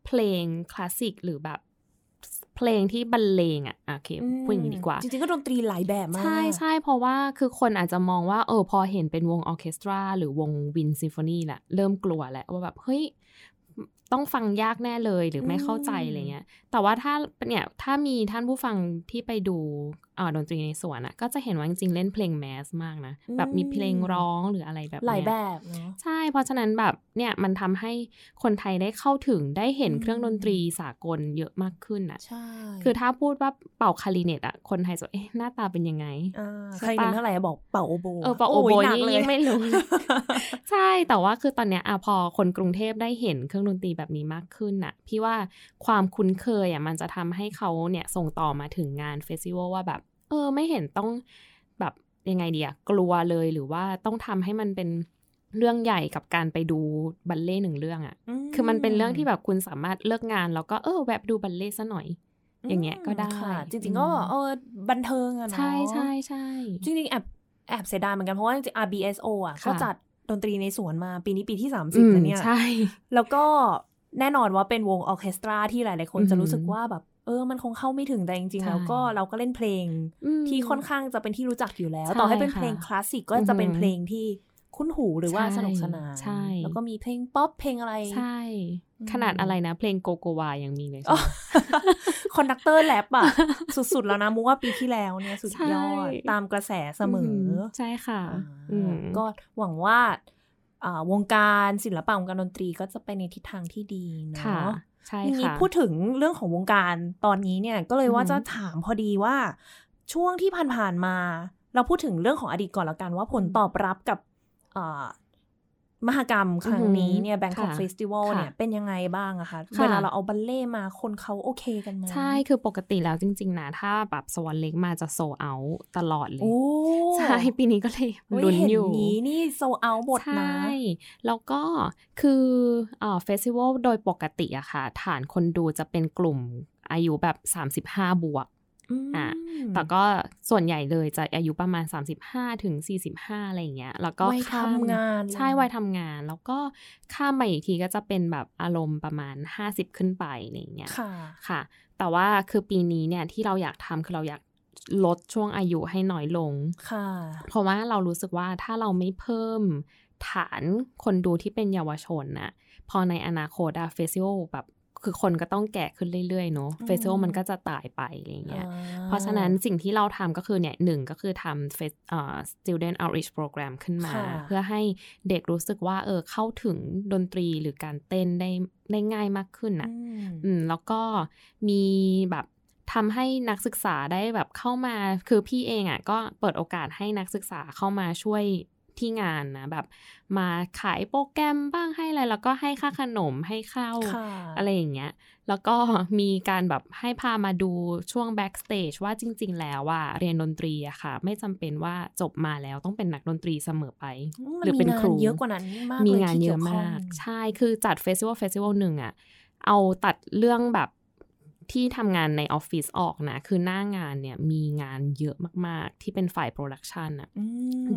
เพลงคลาสสิกหรือแบบเพลงที่บรรเลงอ่ะโอเคพูดอย่างนี้ดีกว่าจริงๆก็ดนตรีหลายแบบมากใช่ๆเพราะว่าคือคนอาจจะมองว่าพอเห็นเป็นวงออร์เคสตราหรือวงวินซิมโฟนีแหละเริ่มกลัวแหละว่าแบบเฮ้ยต้องฟังยากแน่เลยหรือไม่เข้าใจอะไรเงี้ยแต่ว่าถ้าเนี่ยถ้ามีท่านผู้ฟังที่ไปดูดนตรีในสวนอ่ะก็จะเห็นว่าจริงๆเล่นเพลงแมสมากนะแบบมีเพลงร้องหรืออะไรแบบหลายแบบใช่เพราะฉะนั้นแบบเนี่ยมันทำให้คนไทยได้เข้าถึงได้เห็นเครื่องดนตรีสากลเยอะมากขึ้นอ่ะใช่คือถ้าพูดว่าเป่าคลาริเนตอ่ะคนไทยจะหน้าตาเป็นยังไงใครเท่าไหร่บอกเป่าโอโบเป่าโอโบยิ่งไม่รู้ ใช่แต่ว่าคือตอนเนี้ยพอคนกรุงเทพได้เห็นเครื่องดนตรีแบบนี้มากขึ้นน่ะพี่ว่าความคุ้นเคยอ่ะมันจะทำให้เขาเนี่ยส่งต่อมาถึงงานเฟสติวัลว่าแบบไม่เห็นต้องแบบยังไงดีอ่ะกลัวเลยหรือว่าต้องทำให้มันเป็นเรื่องใหญ่กับการไปดูบัลเล่ต์หนึ่งเรื่องอ่ะคือมันเป็นเรื่องที่แบบคุณสามารถเลิกงานแล้วก็แวะดูบัลเล่ต์ซะหน่อยอย่างเงี้ยก็ได้จริงๆก็บันเทิงอ่ะเนาะใช่ๆๆจริงๆแอบเสียดายเหมือนกันเพราะว่าจริง RBSO อ่ะเขาจัดดนตรีในสวนมาปีนี้ปีที่ 30แล้วเนี่ยใช่แล้วก็แน่นอนว่าเป็นวงออร์เคสตราที่หลายๆคนจะรู้สึกว่าแบบมันคงเข้าไม่ถึงแต่จริงๆแล้วก็เราก็เล่นเพลงที่ค่อนข้างจะเป็นที่รู้จักอยู่แล้วต่อให้เป็นเพลงคลาสสิกก็จะเป็นเพลงที่คุ้นหูหรือว่าสนุกสนานแล้วก็มีเพลงป๊อปเพลงอะไรใช่ขนาดอะไรนะเพลงโกโกวายังมีเลยคอนดักเตอร์แลบอะสุดๆแล้วนะมุกว่าปีที่แล้วเนี่ยสุดยอดตามกระแสเสมอใช่ค่ะก็หวังว่าวงการศิลปะวงการดนตรีก็จะไปในทิศทางที่ดีเนาะใช่ค่ะพูดถึงเรื่องของวงการตอนนี้เนี่ยก็เลยว่าจะถามพอดีว่าช่วงที่ผ่านๆมาเราพูดถึงเรื่องของอดีตก่อนแล้วกันว่าผลตอบรับกับมหกรรมครั้งนี้เนี่ย Bangkok Festival เนี่ยเป็นยังไงบ้างอะคะเวลาเราเอาบัลเล่มาคนเขาโอเคกันไหมใช่คือปกติแล้วจริงๆนะถ้าแบบ Swan Lake มาจะ sold out ตลอดเลยใช่ปีนี้ก็เลยลุ้นอยู่ปีนี้นี่ sold out หมดนะใช่แล้วก็คือเฟสติวัลโดยปกติอะค่ะฐานคนดูจะเป็นกลุ่มอายุแบบ 35+แต่ก็ส่วนใหญ่เลยจะอายุประมาณ35-45อะไรอย่างเงี้ยแล้วก็ข้ามงานใช่วัยทำงานแล้วก็ข้ามไปอีกทีก็จะเป็นแบบอารมณ์ประมาณ50ขึ้นไปอะไรอย่างเงี้ยค่ะแต่ว่าคือปีนี้เนี่ยที่เราอยากทำคือเราอยากลดช่วงอายุให้น้อยลงเพราะว่าเรารู้สึกว่าถ้าเราไม่เพิ่มฐานคนดูที่เป็นเยาวชนน่ะพอในอนาคตเฟสติวัลแบบคือคนก็ต้องแก่ขึ้นเรื่อยๆเนาะเฟสติวัลมันก็จะตายไปอะไรเงี้ยเพราะฉะนั้นสิ่งที่เราทำก็คือเนี่ยหนึ่งก็คือทำstudent outreach program ขึ้นมาเพื่อให้เด็กรู้สึกว่าเข้าถึงดนตรีหรือการเต้นได้ง่ายมากขึ้นอ่ะแล้วก็มีแบบทำให้นักศึกษาได้แบบเข้ามาคือพี่เองอ่ะก็เปิดโอกาสให้นักศึกษาเข้ามาช่วยที่งานนะแบบมาขายโปรแกรมบ้างให้อะไรแล้วก็ให้ค่าขนมให้ข้าวอะไรอย่างเงี้ยแล้วก็มีการแบบให้พามาดูช่วงแบ็กสเตจว่าจริงๆแล้วว่าเรียนดนตรีอะค่ะไม่จำเป็นว่าจบมาแล้วต้องเป็นนักดนตรีเสมอไปหรือเป็นครูเยอะกว่านั้นมากมีงานเยอะมากใช่คือจัดเฟสติวัลหนึ่งอะเอาตัดเรื่องแบบที่ทำงานในออฟฟิศออกนะคือหน้างานเนี่ยมีงานเยอะมากๆที่เป็นฝ่ายโปรดักชันอะ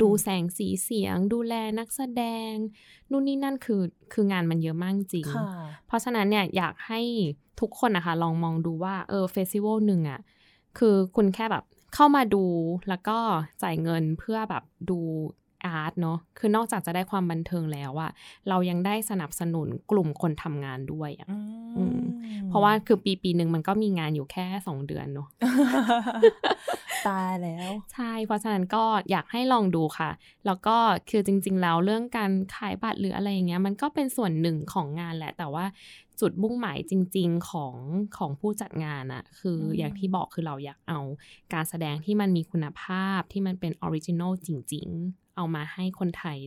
ดูแสงสีเสียงดูแลนักแสดงนู่นนี่นั่นคืองานมันเยอะมากจริงเพราะฉะนั้นเนี่ยอยากให้ทุกคนนะคะลองมองดูว่าเฟสติวัลหนึ่งอะคือคุณแค่แบบเข้ามาดูแล้วก็จ่ายเงินเพื่อแบบดูอาร์ตเนาะคือนอกจากจะได้ความบันเทิงแล้วอะเรายังได้สนับสนุนกลุ่มคนทำงานด้วยอะเพราะว่าคือปีนึงมันก็มีงานอยู่แค่2เดือนเนาะ ตายแล้วใช่เพราะฉะนั้นก็อยากให้ลองดูค่ะแล้วก็คือจริงๆแล้วเรื่องการขายบัตรหรืออะไรอย่างเงี้ยมันก็เป็นส่วนหนึ่งของงานแหละแต่ว่าจุดมุ่งหมายจริงๆของผู้จัดงานอะคืออย่างที่บอกคือเราอยากเอาการแสดงที่มันมีคุณภาพที่มันเป็นออริจินอลจริงๆเอามาให้คนไทย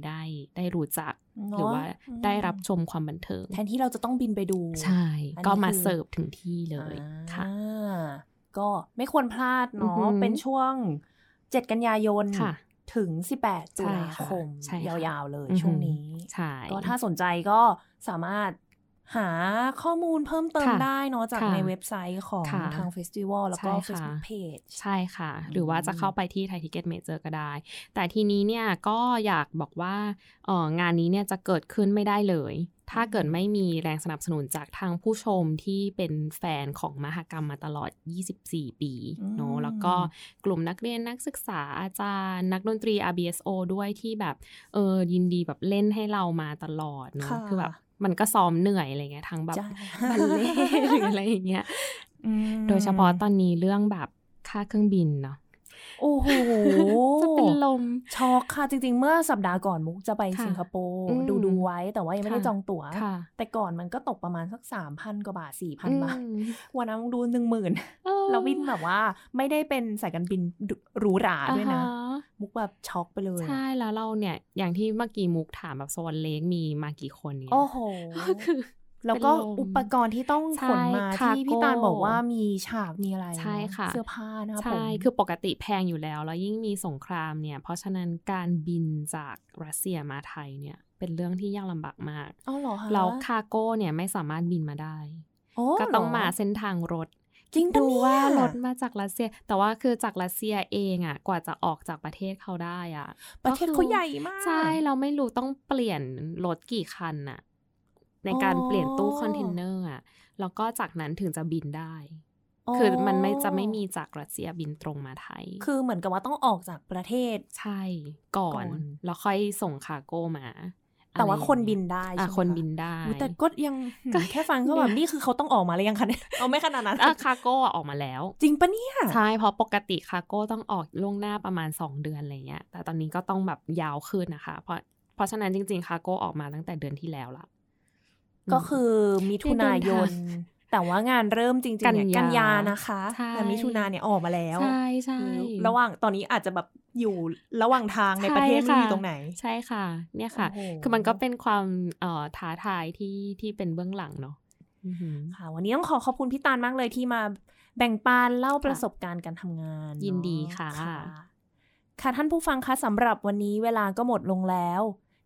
ได้รู้จักหรือว่าได้รับชมความบันเทิงแทนที่เราจะต้องบินไปดูใช่ก็มาเสิร์ฟถึงที่เลยค่ะก็ไม่ควรพลาดเนาะเป็นช่วง7 กันยายน ถึง18ตุลาคมยาวๆเลยช่วงนี้ก็ถ้าสนใจก็สามารถหาข้อมูลเพิ่มเติมได้เนาะจากในเว็บไซต์ของทางเฟสติวัลแล้วก็ Facebook Page ใช่ค่ะหรือว่าจะเข้าไปที่ Thai Ticket Major ก็ได้แต่ทีนี้เนี่ยก็อยากบอกว่างานนี้เนี่ยจะเกิดขึ้นไม่ได้เลยถ้าเกิดไม่มีแรงสนับสนุนจากทางผู้ชมที่เป็นแฟนของมหกรรมมาตลอด24ปีเนาะแล้วก็กลุ่มนักเรียนนักศึกษาอาจารย์นักดนตรี RBSO ด้วยที่แบบยินดีแบบเล่นให้เรามาตลอดเนาะคือแบบมันก็ซ้อมเหนื่อยอะไรเงี้ยทั้งแบบบัลเล่หรืออะไรอย่างเงี้ยโดยเฉพาะตอนนี้เรื่องแบบค่าเครื่องบินเนาะโอ้โหจะเป็นลมช็อกค่ะจริงๆเมื่อสัปดาห์ก่อนมุกจะไปสิงคโปร์ดูไว้แต่ว่ายังไม่ได้จองตั๋วแต่ก่อนมันก็ตกประมาณสัก 3,000 กว่าบาท 4,000 บาทวันนั้นมุกดู 10,000 แล้วบินแบบว่าไม่ได้เป็นสายการบินหรูหราด้วยนะมุกแบบช็อกไปเลยใช่แล้วเราเนี่ยอย่างที่เมื่อกี้มุกถามแบบSwan Lakeมีมากี่คนเนี่ยโอ้โหคือแล้วก็อุปกรณ์ที่ต้องขนมาที่พี่ตาลบอกว่ามีฉากมีอะไรใช่ค่ะเสื้อผ้านะคะผมใช่คือปกติแพงอยู่แล้วยิ่งมีสงครามเนี่ยเพราะฉะนั้นการบินจากรัสเซียมาไทยเนี่ยเป็นเรื่องที่ยากลำบากมากอ๋อเหรอคะแล้วคาร์โก้เนี่ยไม่สามารถบินมาได้ก็ต้องมาเส้นทางรถดูว่ารถมาจากรัสเซียแต่ว่าคือจากรัสเซียเองอ่ะกว่าจะออกจากประเทศเขาได้อ่ะประเทศเขาใหญ่มากใช่เราไม่รู้ต้องเปลี่ยนรถกี่คันอ่ะในการเปลี่ยนตู้คอนเทนเนอร์อ่ะแล้วก็จากนั้นถึงจะบินได้คือมันไม่จะไม่มีจากรัสเซียบินตรงมาไทยคือเหมือนกับว่าต้องออกจากประเทศใช่ก่อนแล้วค่อยส่งคาร์โก้มาแต่ว่าคนบินได้ใช่ไหมคนบินได้แต่ก็ยังแค่ฟังเขาแบบนี่คือเขาต้องออกมาแล้วยังคะเนี่ยเอาไม่ขนาดนั้นคาร์โก้ออกมาแล้วจริงปะเนี่ยใช่เพราะปกติคาร์โก้ต้องออกล่วงหน้าประมาณ2เดือนอะไรเงี้ยแต่ตอนนี้ก็ต้องแบบยาวขึ้นนะคะเพราะฉะนั้นจริงๆคาร์โก้ออกมาตั้งแต่เดือนที่แล้วละก็คือมิถุนายนแต่ว่างานเริ่มจริงๆเนี่ยกันยานะคะแต่มิถุนายนเนี่ยออกมาแล้วใช่ใช่ระหว่างตอนนี้อาจจะแบบอยู่ระหว่างทางในประเทศไม่มีตรงไหนใช่ค่ะเนี่ยค่ะคือมันก็เป็นความท้าทายที่เป็นเบื้องหลังเนาะค่ะวันนี้ต้องขอบคุณพี่ตาลมากเลยที่มาแบ่งปันเล่าประสบการณ์การทำงานยินดีค่ะค่ะท่านผู้ฟังคะสำหรับวันนี้เวลาก็หมดลงแล้ว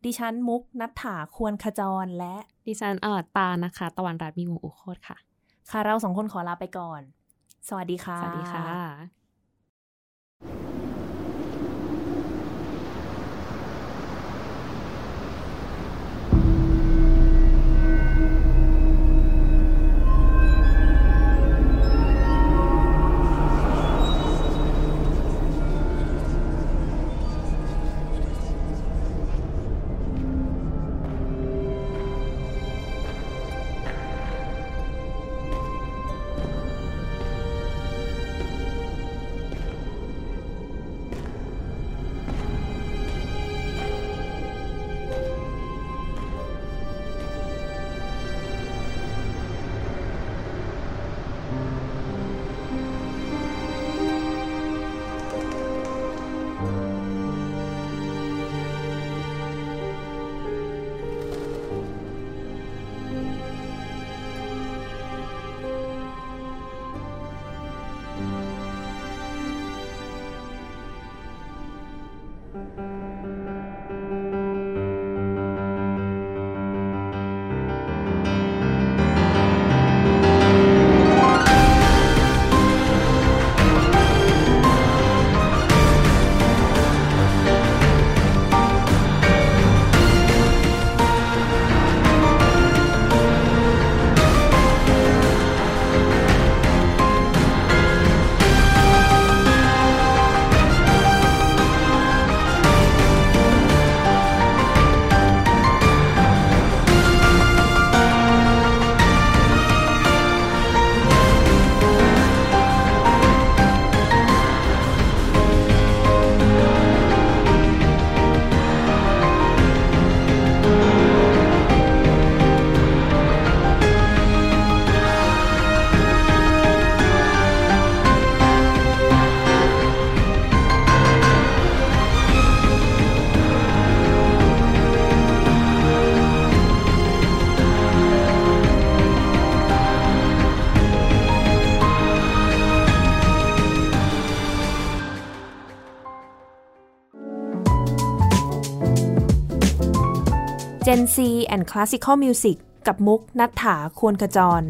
ดิฉันมุกนัทถาควรขจรและดิฉันตานะคะตะวันรัตน์มีวงอุโคตรค่ะค่ะเราสองคนขอลาไปก่อนสวัสดีค่ะสวัสดีค่ะ Genie and Classical Music กับมุกณัฐฐา ควรขจร